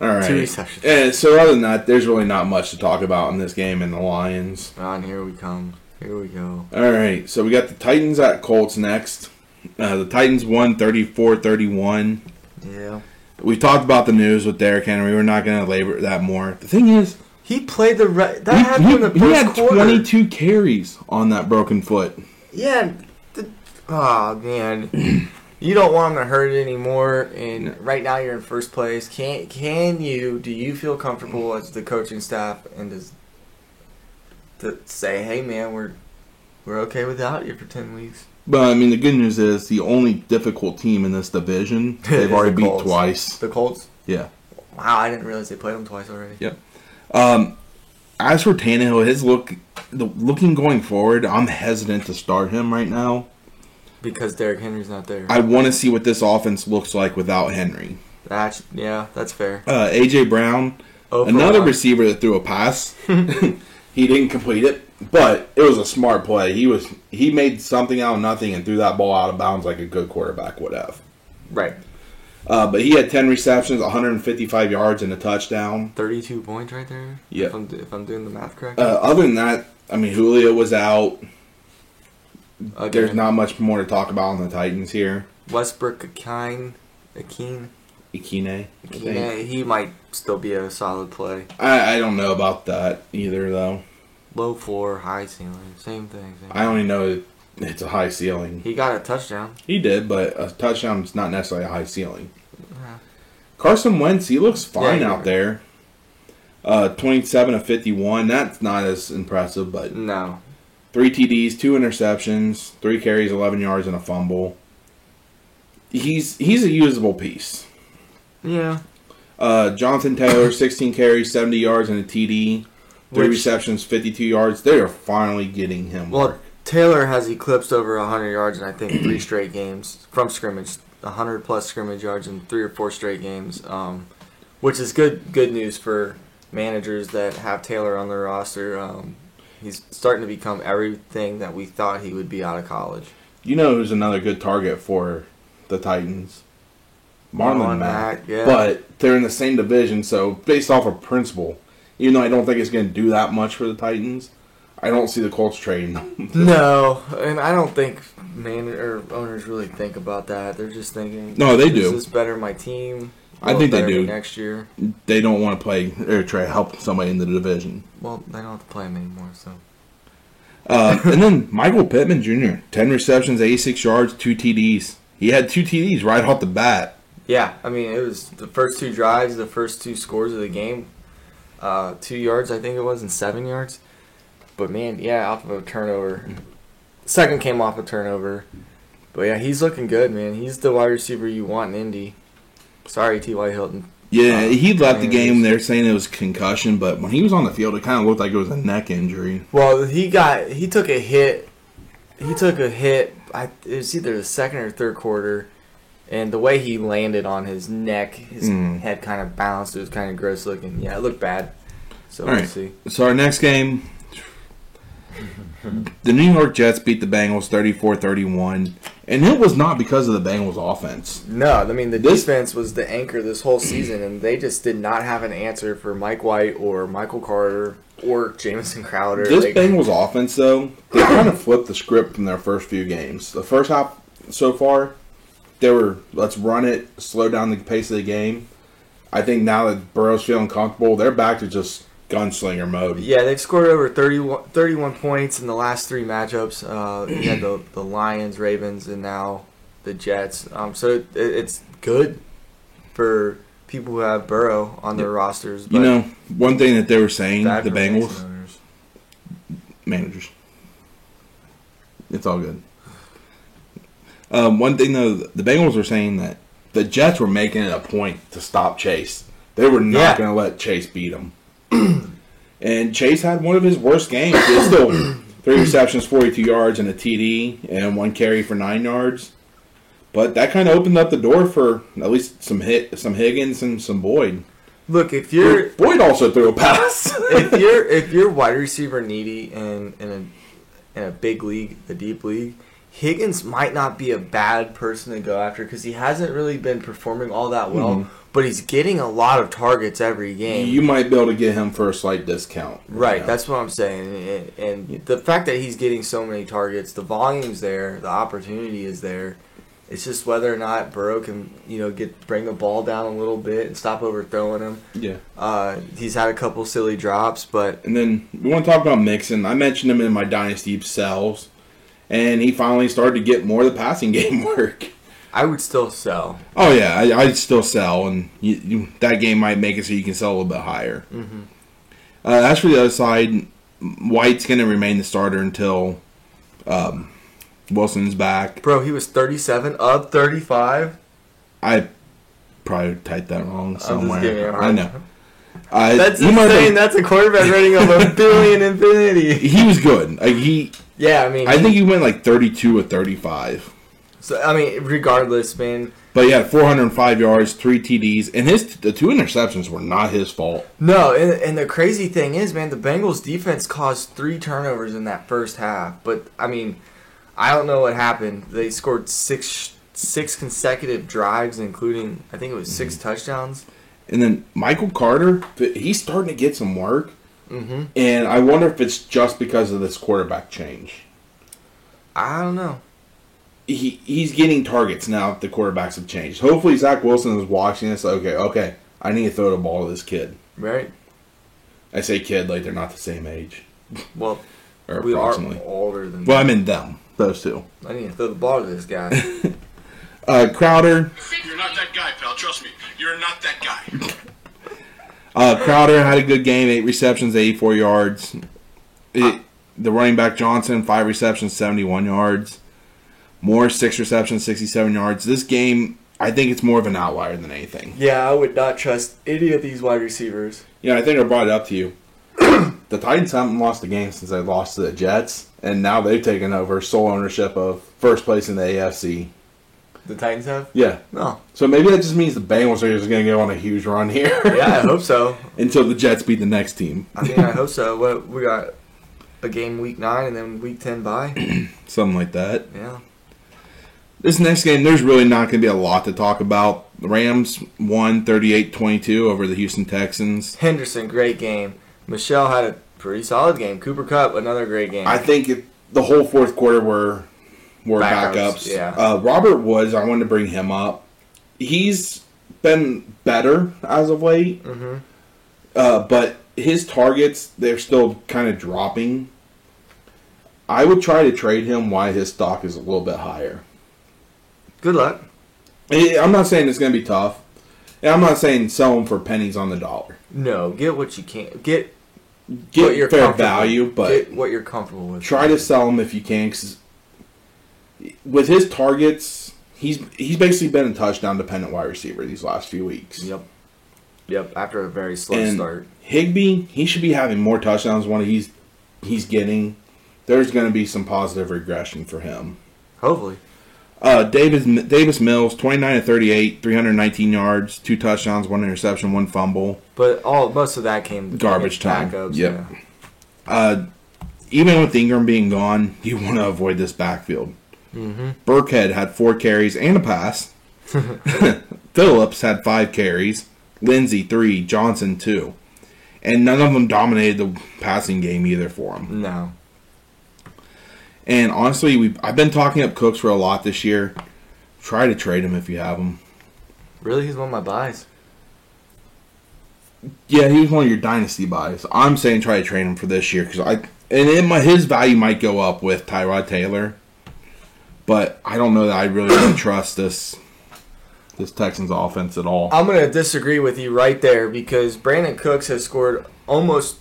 All right. Two receptions. Yeah, so other than that, there's really not much to talk about in this game in the Lions. On here we come. Here we go. All right. So we got the Titans at Colts next. Uh, the Titans won thirty-four thirty-one. Yeah. We talked about the news with Derrick Henry. We're not going to labor that more. The thing is, he played the re- that he, happened in the first quarter. He had quarter. twenty-two carries on that broken foot. Yeah. The, oh man. You don't want him to hurt it anymore, and no. Right now you're in first place. Can can you? Do you feel comfortable as the coaching staff and does to say, "Hey, man, we're we're okay without you for ten weeks"? But I mean, the good news is the only difficult team in this division they've already the beat Colts. twice. The Colts. Yeah. Wow, I didn't realize they played them twice already. Yep. Um, as for Tannehill, his look, the looking going forward, I'm hesitant to start him right now. Because Derrick Henry's not there. I want to see what this offense looks like without Henry. That's, yeah, that's fair. Uh, A J. Brown, another one. Receiver that threw a pass. He didn't complete it, but it was a smart play. He was he made something out of nothing and threw that ball out of bounds like a good quarterback would have. Right. Uh, but he had ten receptions, one hundred fifty-five yards, and a touchdown. thirty-two points right there? Yeah. If I'm, if I'm doing the math correctly. Uh, other than that, I mean, Julio was out. Again. There's not much more to talk about on the Titans here. Westbrook Akine, Akine, Akine, Akine. He might still be a solid play. I, I don't know about that either, though. Low floor, high ceiling, same thing. Same I only thing. know it's a high ceiling. He got a touchdown. He did, but a touchdown is not necessarily a high ceiling. Uh-huh. Carson Wentz, he looks fine yeah, out right. there. Uh, twenty-seven of fifty-one. That's not as impressive, but no. Three T Ds, two interceptions, three carries, eleven yards, and a fumble. He's he's a usable piece. Yeah. Uh, Jonathan Taylor, sixteen carries, seventy yards, and a T D. Three Which, receptions, fifty-two yards. They are finally getting him well, work. Taylor has eclipsed over one hundred yards in, I think, three straight games from scrimmage. one hundred plus scrimmage yards in three or four straight games, um, which is good good news for managers that have Taylor on their roster. Um He's starting to become everything that we thought he would be out of college. You know who's another good target for the Titans? Marlon Mack. Yeah. But they're in the same division, so based off of principle, even though I don't think it's going to do that much for the Titans, I don't see the Colts trading them. No, and I don't think man or owners really think about that. They're just thinking, no, they do. Is this better my team? I think they do. Next year, they don't want to play or try to help somebody in the division. Well, they don't have to play him anymore, so. Uh, and then Michael Pittman Junior, ten receptions, eighty-six yards, two T Ds. He had two T Ds right off the bat. Yeah, I mean, it was the first two drives, the first two scores of the game. Uh, two yards, I think it was, and seven yards. But, man, yeah, off of a turnover. Second came off a turnover. But, yeah, he's looking good, man. He's the wide receiver you want in Indy. Sorry, T Y. Hilton. Yeah, um, he left the game. They're saying it was concussion, but when he was on the field, it kind of looked like it was a neck injury. Well, he got he took a hit. He took a hit. I, it was either the second or third quarter, and the way he landed on his neck, his mm. head kind of bounced. It was kind of gross looking. Yeah, it looked bad. So All we'll right. see. So our next game, the New York Jets beat the Bengals thirty-four thirty-one. And it was not because of the Bengals' offense. No, I mean, the this, defense was the anchor this whole season, and they just did not have an answer for Mike White or Michael Carter or Jamison Crowder. This like, Bengals' offense, though, they kind of flipped the script from their first few games. The first half so far, they were, let's run it, slow down the pace of the game. I think now that Burrow's feeling comfortable, they're back to just gunslinger mode. Yeah, they've scored over thirty-one, thirty-one points in the last three matchups. Uh, you had the, the Lions, Ravens, and now the Jets. Um, so it, it's good for people who have Burrow on their yeah. rosters. But you know, one thing that they were saying, the Bengals, owners. managers, it's all good. Um, one thing, though, the Bengals were saying that the Jets were making it a point to stop Chase. They were not yeah. going to let Chase beat them. And Chase had one of his worst games. He still three receptions, forty-two yards, and a T D, and one carry for nine yards. But that kind of opened up the door for at least some hit, some Higgins and some Boyd. Look, if you're Boyd also threw a pass. if you're if you're wide receiver needy and in, in a in a big league, a deep league, Higgins might not be a bad person to go after because he hasn't really been performing all that well, mm-hmm. but he's getting a lot of targets every game. You might be able to get him for a slight discount. Right, right that's what I'm saying. And, and yeah. the fact that he's getting so many targets, the volume's there, the opportunity is there. It's just whether or not Burrow can, you know, get bring the ball down a little bit and stop overthrowing him. Yeah, uh, he's had a couple silly drops, but and then we want to talk about Mixon. I mentioned him in my dynasty sells, and he finally started to get more of the passing game work. I would still sell. Oh yeah, I, I'd still sell, and you, you, that game might make it so you can sell a little bit higher. Mm-hmm. Uh, as for the other side, White's going to remain the starter until. Um, Wilson's back. Bro, he was thirty-seven of thirty-five. I probably typed that wrong somewhere. I know. Uh, that's insane. That's a quarterback rating of a billion infinity. He was good. Like he. Yeah, I mean. I he, think he went like thirty-two or thirty-five. So I mean, regardless, man. But yeah, four hundred five yards, three T Ds, and his the two interceptions were not his fault. No, and, and the crazy thing is, man, the Bengals defense caused three turnovers in that first half. But I mean. I don't know what happened. They scored six six consecutive drives, including, I think it was six mm-hmm. touchdowns. And then Michael Carter, he's starting to get some work. Mm-hmm. And I wonder if it's just because of this quarterback change. I don't know. He He's getting targets now that the quarterbacks have changed. Hopefully Zach Wilson is watching this. Okay, okay, I need to throw the ball to this kid. Right. I say kid like they're not the same age. Well, or we are older than Well, them. I mean them. Those two. I need to throw the ball to this guy. uh, Crowder. You're not that guy, pal. Trust me. You're not that guy. uh, Crowder had a good game. Eight receptions, eighty-four yards. It, uh, the running back Johnson, five receptions, seventy-one yards. Moore, six receptions, sixty-seven yards. This game, I think it's more of an outlier than anything. Yeah, I would not trust any of these wide receivers. Yeah, I think I brought it up to you. The Titans haven't lost a game since they lost to the Jets, and now they've taken over sole ownership of first place in the A F C. The Titans have? Yeah. No. So maybe that just means the Bengals are just going to go on a huge run here. Yeah, I hope so. Until the Jets beat the next team. I mean, I hope so. What, we got a game week nine and then week ten bye. Something like that. Yeah. This next game, there's really not going to be a lot to talk about. The Rams won thirty-eight twenty-two over the Houston Texans. Henderson, great game. Michelle had a pretty solid game. Cooper Kupp, another great game. I think it, the whole fourth quarter were were backups. backups. Yeah. Uh, Robert Woods, I wanted to bring him up. He's been better as of late, mm-hmm. uh, but his targets, they're still kind of dropping. I would try to trade him while his stock is a little bit higher. Good luck. I'm not saying it's going to be tough. And I'm not saying sell him for pennies on the dollar. No, get what you can. Get... Get what you're fair value, but get what you're comfortable with. Try to sell him if you can, because with his targets, he's he's basically been a touchdown dependent wide receiver these last few weeks. Yep, yep. After a very slow and start, Higbee he should be having more touchdowns than what he's he's getting. There's going to be some positive regression for him. Hopefully, uh, Davis Davis Mills twenty-nine to thirty-eight, three hundred nineteen yards, two touchdowns, one interception, one fumble. But all most of that came garbage time. Backups, yep. Yeah. Uh, even with Ingram being gone, you want to avoid this backfield. Mm-hmm. Burkhead had four carries and a pass. Phillips had five carries. Lindsey three. Johnson two. And none of them dominated the passing game either for him. No. And honestly, we I've been talking up Cooks for a lot this year. Try to trade him if you have him. Really, he's one of my buys. Yeah, he was one of your dynasty buys. I'm saying try to trade him for this year because I and it, my, his value might go up with Tyrod Taylor, but I don't know that I really don't trust this this Texans offense at all. I'm gonna disagree with you right there because Brandon Cooks has scored almost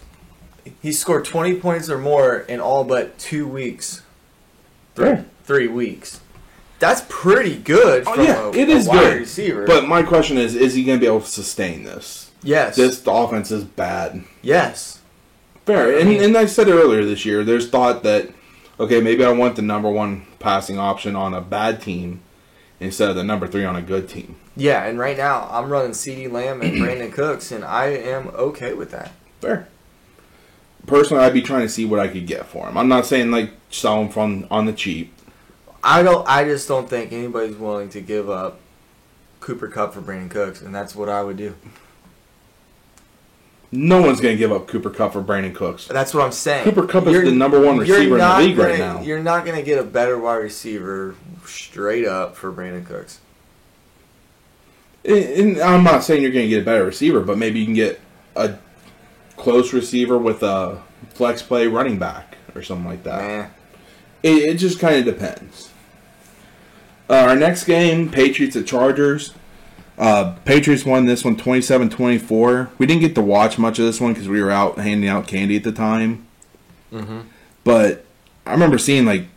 he scored twenty points or more in all but two weeks, three yeah. three weeks. That's pretty good. From oh yeah, a, it is a wide good receiver. But my question is, is he gonna be able to sustain this? Yes. This offense is bad. Yes. Fair. And and I said earlier this year, there's thought that, okay, maybe I want the number one passing option on a bad team instead of the number three on a good team. Yeah, and right now I'm running CeeDee Lamb and Brandon Cooks, and I am okay with that. Fair. Personally, I'd be trying to see what I could get for him. I'm not saying, like, sell him from on the cheap. I don't. I just don't think anybody's willing to give up Cooper Kupp for Brandon Cooks, and that's what I would do. No one's going to give up Cooper Kupp for Brandon Cooks. That's what I'm saying. Cooper Kupp you're, is the number one receiver in the league gonna, right now. You're not going to get a better wide receiver straight up for Brandon Cooks. And I'm not saying you're going to get a better receiver, but maybe you can get a close receiver with a flex play running back or something like that. Nah. It, it just kind of depends. Uh, our next game, Patriots at Chargers. Uh, Patriots won this one twenty-seven twenty-four. We didn't get to watch much of this one because we were out handing out candy at the time. Mm-hmm. But I remember seeing, like,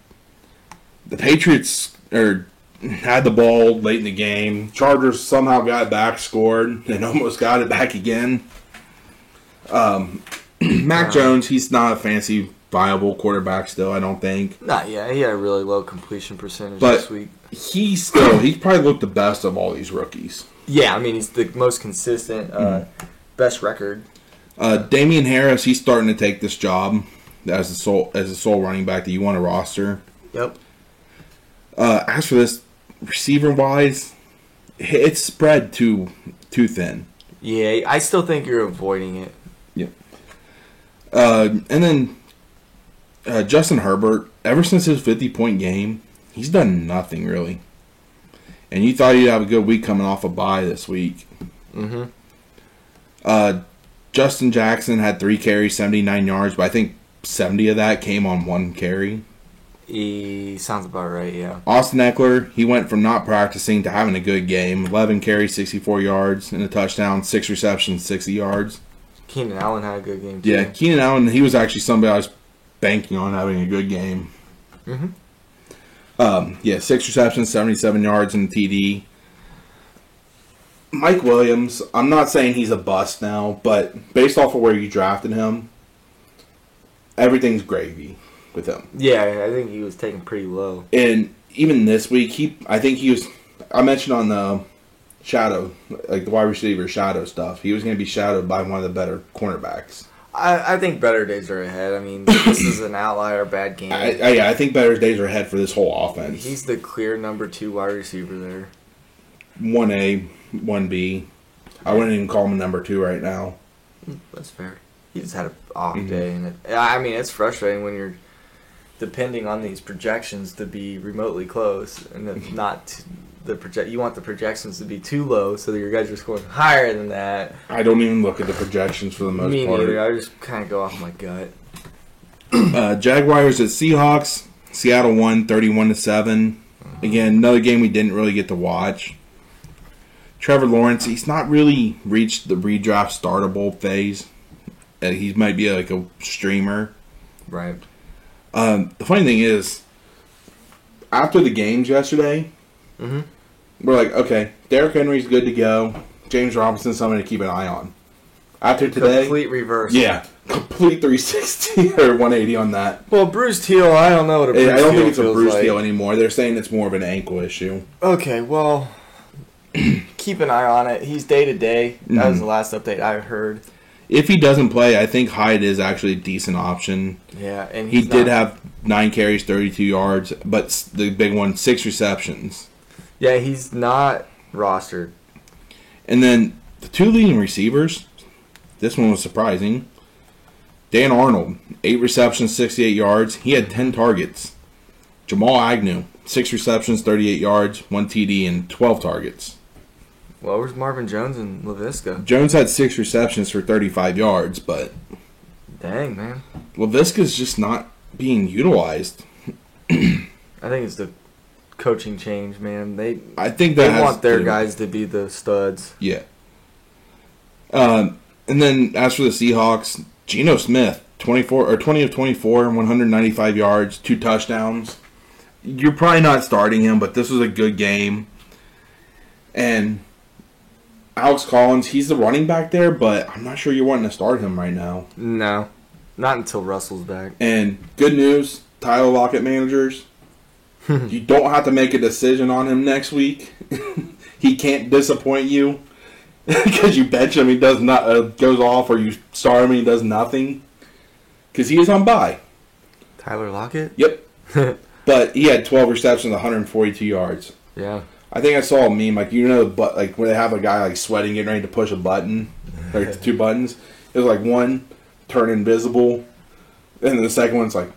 the Patriots or had the ball late in the game. Chargers somehow got back, scored, and almost got it back again. Um, Mac Jones, he's not a fancy, viable quarterback still, I don't think. Not yet. He had a really low completion percentage but this week. He still, he probably looked the best of all these rookies. Yeah, I mean, he's the most consistent, uh, mm-hmm. best record. Uh, Damian Harris, he's starting to take this job as the sole as the sole running back that you want to roster. Yep. Uh, as for this, receiver-wise, it's spread too too thin. Yeah, I still think you're avoiding it. Yep. Uh, and then uh, Justin Herbert, ever since his fifty-point game, he's done nothing, really. And you thought you'd have a good week coming off a bye this week. Mm-hmm. Uh, Justin Jackson had three carries, seventy-nine yards, but I think seventy of that came on one carry. He sounds about right, yeah. Austin Eckler, he went from not practicing to having a good game. eleven carries, sixty-four yards, and a touchdown, six receptions, sixty yards. Keenan Allen had a good game, too. Yeah, Keenan Allen, he was actually somebody I was banking on having a good game. Mm-hmm. Um, yeah, six receptions, seventy-seven yards, and T D. Mike Williams, I'm not saying he's a bust now, but based off of where you drafted him, everything's gravy with him. Yeah, I think he was taken pretty low. And even this week, he I think he was, I mentioned on the shadow, like the wide receiver shadow stuff, he was going to be shadowed by one of the better cornerbacks. I, I think better days are ahead. I mean, this is an outlier bad game. I, I, yeah, I think better days are ahead for this whole offense. He's the clear number two wide receiver there. one A, one B. I wouldn't even call him number two right now. That's fair. He just had an off mm-hmm. day. And it, I mean, it's frustrating when you're depending on these projections to be remotely close. And if not, the project you want the projections to be too low so that your guys are scoring higher than that. I don't even look at the projections for the most Me part. Me neither. I just kind of go off my gut. uh, Jaguars at Seahawks. Seattle won thirty-one to seven. Again, another game we didn't really get to watch. Trevor Lawrence, he's not really reached the redraft startable phase. Uh, he might be like a streamer. Right. Um, the funny thing is, after the games yesterday, mm-hmm. we're like, okay, Derrick Henry's good to go. James Robinson's something to keep an eye on. After today, complete reverse. Yeah, complete three sixty or one eighty on that. Well, bruised heel, I don't know what a bruised heel I don't heel think it's a bruised like. heel anymore. They're saying it's more of an ankle issue. Okay, well, keep an eye on it. He's day to day. That mm-hmm. was the last update I heard. If he doesn't play, I think Hyde is actually a decent option. Yeah, and he's he did not. have nine carries, thirty-two yards, but the big one, six receptions. Yeah, he's not rostered. And then the two leading receivers, this one was surprising. Dan Arnold, eight receptions, sixty-eight yards. He had ten targets. Jamal Agnew, six receptions, thirty-eight yards, one T D, and twelve targets. Well, where's Marvin Jones and Laviska? Jones had six receptions for thirty-five yards, but... Dang, man. Laviska's just not being utilized. I think it's the coaching change, man. They I think that they want their to guys to be the studs. Yeah. Um, and then as for the Seahawks, Geno Smith, twenty-four or twenty of twenty-four, one hundred ninety-five yards, two touchdowns. You're probably not starting him, but this was a good game. And Alex Collins, he's the running back there, but I'm not sure you're wanting to start him right now. No, not until Russell's back. And good news, Tyler Lockett managers. You don't have to make a decision on him next week. He can't disappoint you because you bench him, he does not uh, goes off, or you start him and he does nothing because he is on bye. Tyler Lockett. Yep. But he had twelve receptions, one hundred forty-two yards. Yeah. I think I saw a meme, like, you know, but like where they have a guy like sweating, getting ready to push a button, like two buttons. It was like one, turn invisible, and then the second one's like,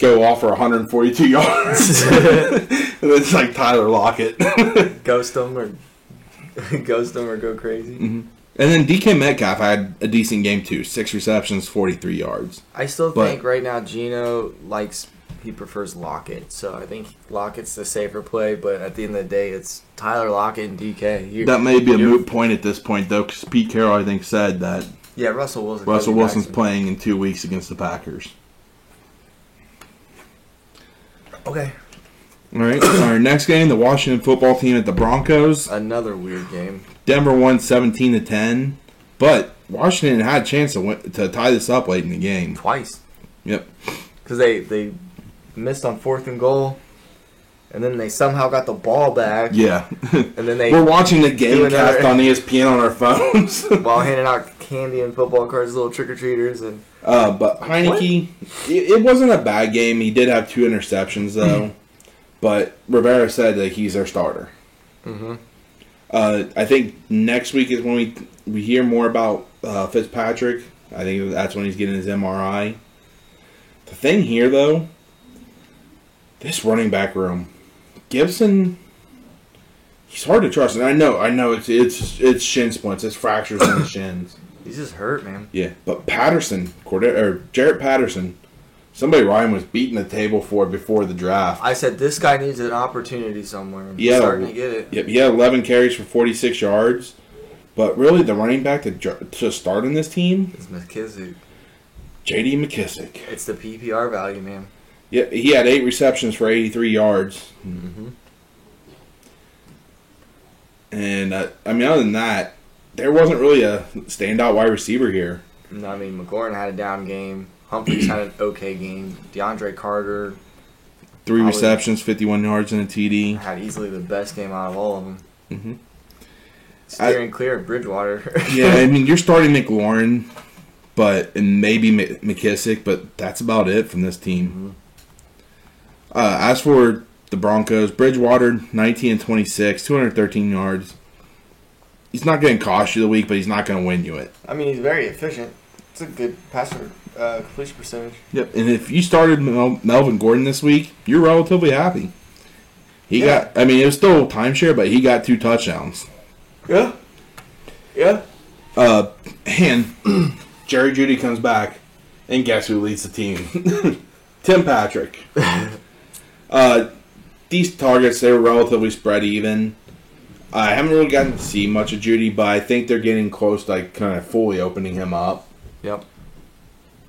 go off for one hundred forty-two yards. And then it's like Tyler Lockett. Ghost him or ghost him or go crazy. Mm-hmm. And then D K Metcalf had a decent game too. Six receptions, forty-three yards. I still but, think right now Geno likes. He prefers Lockett, so I think Lockett's the safer play, but at the end of the day, it's Tyler Lockett and D K. You're, that may be a moot point at this point, though, because Pete Carroll, I think, said that yeah, Russell Wilson. Russell Wilson's playing in two weeks against the Packers. Okay. All right, our next game, the Washington football team at the Broncos. Another weird game. Denver won seventeen to ten, but Washington had a chance to, win, to tie this up late in the game. Twice. Yep. Because they... they missed on fourth and goal, and then they somehow got the ball back. Yeah. And then they We're watching the game cast on E S P N on our phones. While handing out candy and football cards, little trick-or-treaters. And uh, But Heineke, it, it wasn't a bad game. He did have two interceptions, though. But Rivera said that he's their starter. Mm-hmm. Uh, I think next week is when we we hear more about uh, Fitzpatrick. I think that's when he's getting his M R I. The thing here, though... This running back room, Gibson, he's hard to trust. And I know, I know, it's it's it's shin splints, it's fractures in the shins. He's just hurt, man. Yeah, but Patterson, Cordero, or Jarrett Patterson, somebody Ryan was beating the table for before the draft. I said this guy needs an opportunity somewhere. Yeah, starting to get it. Yep, he had eleven carries for forty-six yards, but really the running back to to start in this team is McKissick, J D McKissick. It's the P P R value, man. Yeah, he had eight receptions for eighty-three yards. Mm-hmm. And, uh, I mean, other than that, there wasn't really a standout wide receiver here. No, I mean, McLaurin had a down game. Humphries had an okay game. DeAndre Carter. Three receptions, fifty-one yards, and a T D. Had easily the best game out of all of them. Mm-hmm. Steering I, clear of Bridgewater. Yeah, I mean, you're starting McLaurin, but and maybe McKissick, but that's about it from this team. Mm-hmm. Uh, as for the Broncos, Bridgewater, nineteen and twenty-six, two hundred thirteen yards. He's not going to cost you the week, but he's not going to win you it. I mean, he's very efficient. It's a good passer uh, completion percentage. Yep, and if you started Mel- Melvin Gordon this week, you're relatively happy. He yeah. got, I mean, it was still timeshare, but he got two touchdowns. Yeah. Yeah. Uh, and Jerry Jeudy comes back, and guess who leads the team? Tim Patrick. Uh, these targets, they were relatively spread even. I haven't really gotten to see much of Jeudy, but I think they're getting close to like kind of fully opening him up. Yep.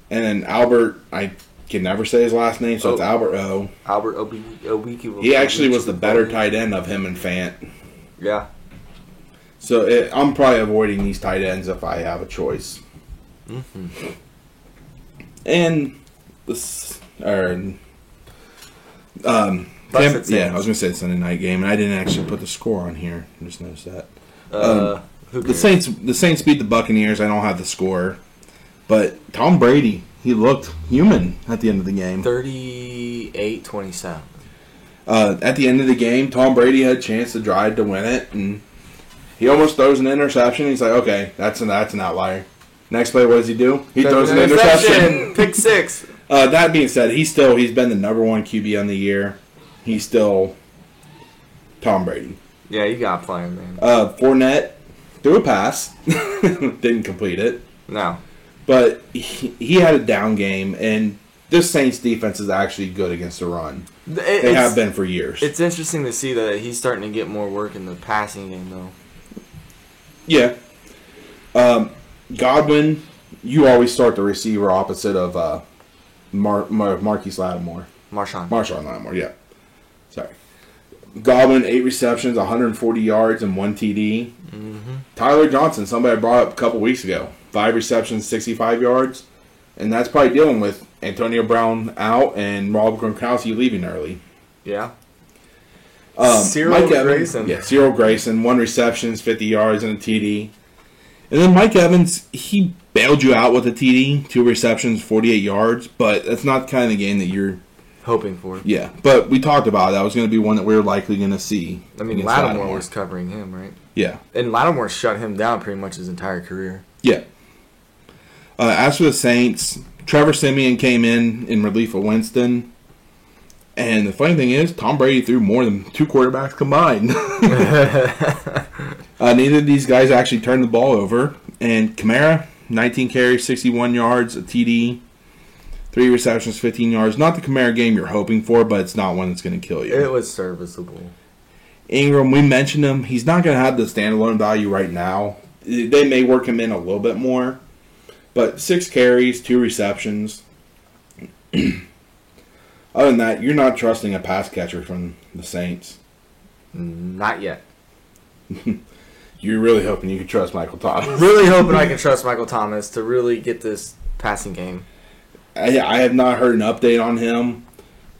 And then Albert, I can never say his last name, so oh. it's Albert O. Albert Obi- Obiki. He actually was the better tight end of him and Fant. Yeah. So it, I'm probably avoiding these tight ends if I have a choice. Mm-hmm. And this... Or, Um, Cam, yeah, I was going to say it's Sunday night game, and I didn't actually put the score on here. I just noticed that. Uh, um, the Saints, the Saints beat the Buccaneers. I don't have the score, but Tom Brady, he looked human at the end of the game. thirty-eight twenty-seven. Uh, at the end of the game, Tom Brady had a chance to drive to win it, and he almost throws an interception. He's like, okay, that's an that's an outlier. Next play, what does he do? He throws an interception. Pick six. Uh, that being said, he's still he's been the number one Q B on the year. He's still Tom Brady. Yeah, you got to play him, man. Uh, Fournette threw a pass, didn't complete it. No, but he, he had a down game, and this Saints defense is actually good against the run. It, they have been for years. It's interesting to see that he's starting to get more work in the passing game, though. Yeah, um, Godwin, you always start the receiver opposite of. Uh, Mar- Mar- Marquise Lattimore. Marshawn. Marshawn Lattimore, yeah. Sorry. Godwin, eight receptions, one hundred forty yards, and one T D. Mm-hmm. Tyler Johnson, somebody I brought up a couple weeks ago. Five receptions, sixty-five yards. And that's probably dealing with Antonio Brown out and Rob Gronkowski leaving early. Yeah. Um, Cyril Mike Grayson. Evans, yeah, Cyril Grayson, one receptions, fifty yards, and a T D. And then Mike Evans, he bailed you out with a T D, two receptions, forty-eight yards, but that's not the kind of game that you're hoping for. Yeah, but we talked about it. That was going to be one that we were likely going to see. I mean, Lattimore, Lattimore was covering him, right? Yeah. And Lattimore shut him down pretty much his entire career. Yeah. Uh, as for the Saints, Trevor Siemian came in in relief of Winston. And the funny thing is, Tom Brady threw more than two quarterbacks combined. uh, neither of these guys actually turned the ball over. And Kamara, nineteen carries, sixty-one yards, a T D, three receptions, fifteen yards. Not the Kamara game you're hoping for, but it's not one that's going to kill you. It was serviceable. Ingram, we mentioned him. He's not going to have the standalone value right now. They may work him in a little bit more. But six carries, two receptions. Other than that, you're not trusting a pass catcher from the Saints. Not yet. You're really hoping you can trust Michael Thomas. I'm really hoping I can trust Michael Thomas to really get this passing game. I, I have not heard an update on him.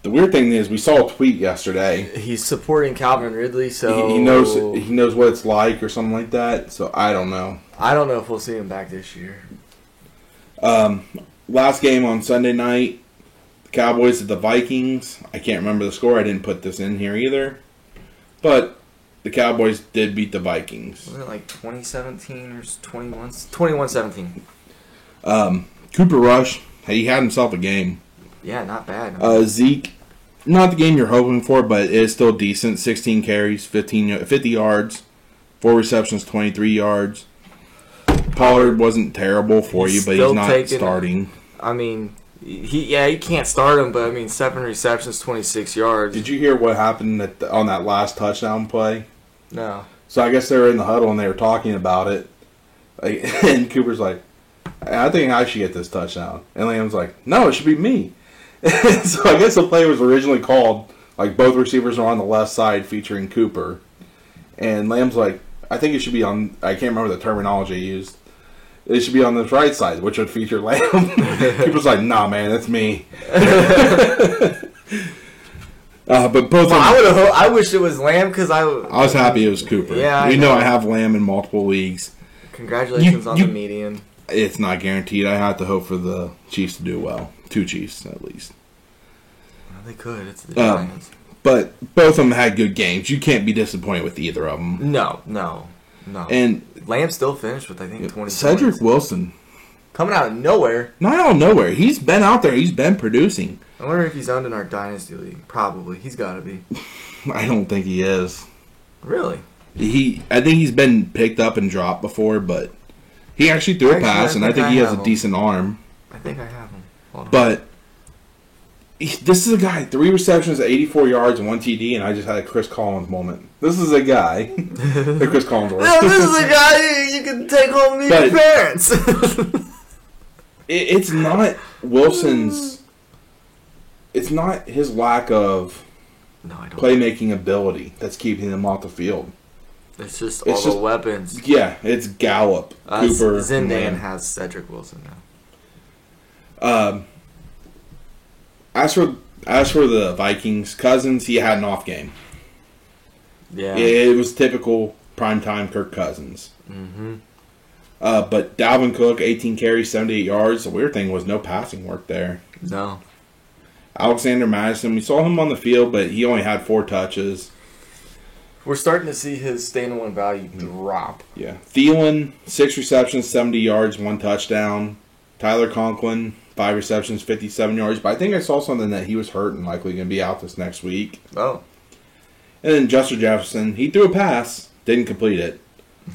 The weird thing is, we saw a tweet yesterday. He's supporting Calvin Ridley, so... He, he knows he knows what it's like or something like that, so I don't know. I don't know if we'll see him back this year. Um, last game on Sunday night, the Cowboys at the Vikings. I can't remember the score. I didn't put this in here either. But the Cowboys did beat the Vikings. Was it like twenty seventeen or twenty-one? twenty-one seventeen. Um, Cooper Rush, he had himself a game. Yeah, not bad. Uh, Zeke, not the game you're hoping for, but it is still decent. sixteen carries, fifty yards, four receptions, twenty-three yards. Pollard wasn't terrible for he's you, but he's not taking, starting. I mean, he yeah, you can't start him, but I mean, seven receptions, twenty-six yards. Did you hear what happened at the, on that last touchdown play? No. So I guess they were in the huddle and they were talking about it, like, and Cooper's like, "I think I should get this touchdown," and Lamb's like, "No, it should be me." And so I guess the play was originally called like both receivers are on the left side featuring Cooper, and Lamb's like, "I think it should be on." I can't remember the terminology he used. It should be on the right side, which would feature Lamb. People's like, nah, man, that's me. uh, but both. Well, I would have. I wish it was Lamb because I. I was happy it was Cooper. Yeah, you know, know I have Lamb in multiple leagues. Congratulations you, on you, the median. It's not guaranteed. I have to hope for the Chiefs to do well. Two Chiefs at least. Well, they could. It's the Giants. Um, but both of them had good games. You can't be disappointed with either of them. No, no, no. And Lamb still finished with, I think, twenty. Cedric Wilson. Coming out of nowhere. Not out of nowhere. He's been out there. He's been producing. I wonder if he's owned in our Dynasty League. Probably. He's got to be. I don't think he is. Really? He. I think he's been picked up and dropped before, but he actually threw I a pass, and I think I he has him. a decent arm. I think I have him. Hold on. But he, this is a guy, three receptions, eighty-four yards, and one T D, and I just had a Chris Collins moment. This is a guy. The Chris Collins no, this is a guy you can take home to your parents. it, it's not Wilson's. It's not his lack of no, I don't playmaking know. ability that's keeping him off the field. It's just it's all just, the weapons. Yeah, it's Gallup, uh, Cooper. Zendan has Cedric Wilson now. Um. As for as for the Vikings, Cousins, he had an off game. Yeah, it was typical primetime Kirk Cousins. Mm-hmm. Uh, but Dalvin Cook, eighteen carries, seventy-eight yards. The weird thing was no passing work there. No. Alexander Madison, we saw him on the field, but he only had four touches. We're starting to see his standalone value drop. Yeah. Thielen, six receptions, seventy yards, one touchdown. Tyler Conklin, five receptions, fifty-seven yards. But I think I saw something that he was hurt and likely going to be out this next week. Oh. And then Justin Jefferson, he threw a pass, didn't complete it.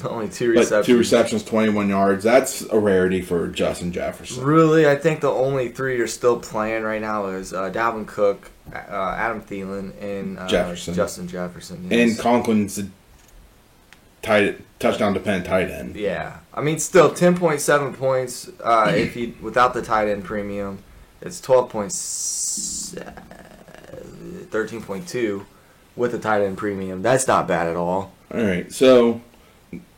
Only two receptions. But two receptions, twenty-one yards. That's a rarity for Justin Jefferson. Really, I think the only three you're still playing right now is uh, Dalvin Cook, uh, Adam Thielen, and uh, Jefferson. Justin Jefferson. Yes. And Conklin's a tight, touchdown-dependent tight end. Yeah. I mean, still, ten point seven points uh, if you without the tight end premium. It's twelve point thirteen point two. With a tight end premium. That's not bad at all. All right. So,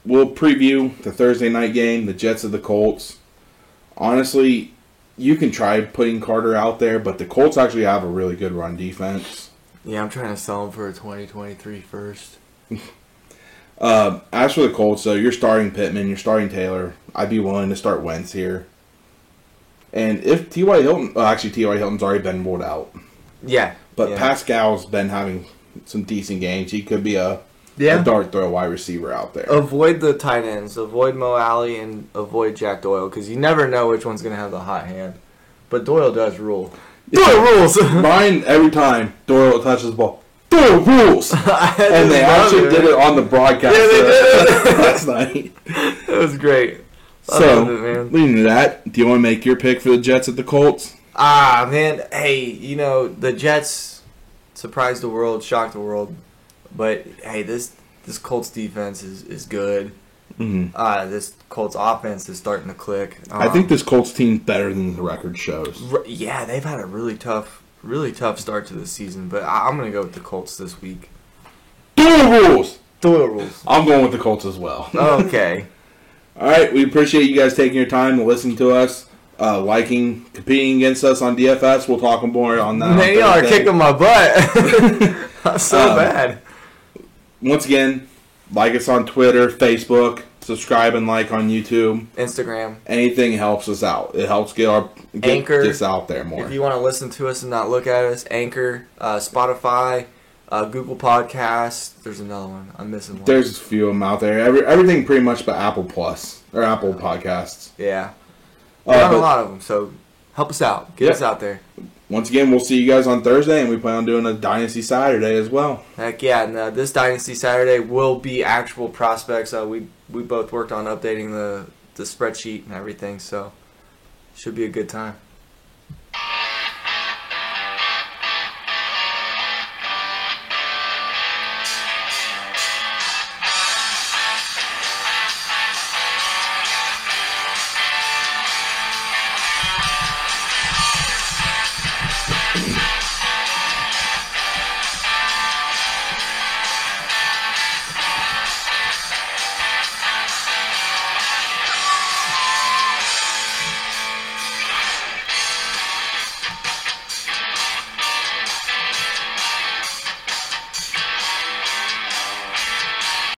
we'll preview the Thursday night game, the Jets of the Colts. Honestly, you can try putting Carter out there, but the Colts actually have a really good run defense. Yeah, I'm trying to sell them for a twenty twenty-three first. uh, as for the Colts, though, you're starting Pittman, you're starting Taylor. I'd be willing to start Wentz here. And if T Y Hilton... Well, actually, T Y Hilton's already been ruled out. Yeah. But yeah. Pascal's been having some decent games. He could be a, yeah. a dart throw wide receiver out there. Avoid the tight ends. Avoid Mo Alley and avoid Jack Doyle because you never know which one's going to have the hot hand. But Doyle does rule. Yeah. Doyle rules! Mine, every time Doyle touches the ball, Doyle rules! And they actually it. did it on the broadcast yeah, they did it. last night. That was great. I so, it, man. leading to that, do you want to make your pick for the Jets at the Colts? Ah, man, hey, you know, the Jets surprised the world, shocked the world. But, hey, this this Colts defense is, is good. Mm-hmm. Uh, this Colts offense is starting to click. Um, I think this Colts team's better than the record shows. R- yeah, they've had a really tough, really tough start to the season. But I- I'm going to go with the Colts this week. Doyle rules! Doyle rules. I'm going with the Colts as well. Okay. All right, we appreciate you guys taking your time to listen to us. Uh, liking, competing against us on D F S. We'll talk more on that. Man, y'all are kicking my butt. I'm so um, bad. Once again, like us on Twitter, Facebook, subscribe and like on YouTube, Instagram. Anything helps us out. It helps get our get Anchor, this out there more. If you want to listen to us and not look at us, Anchor, uh, Spotify, uh, Google Podcasts. There's another one. I'm missing one. There's a few of them out there. Every, everything pretty much but Apple Plus or Apple Podcasts. Yeah. We've uh, got a lot of them, so help us out. Get yeah. us out there. Once again, we'll see you guys on Thursday, and we plan on doing a Dynasty Saturday as well. Heck yeah, and uh, this Dynasty Saturday will be actual prospects. Uh, we we both worked on updating the, the spreadsheet and everything, so should be a good time.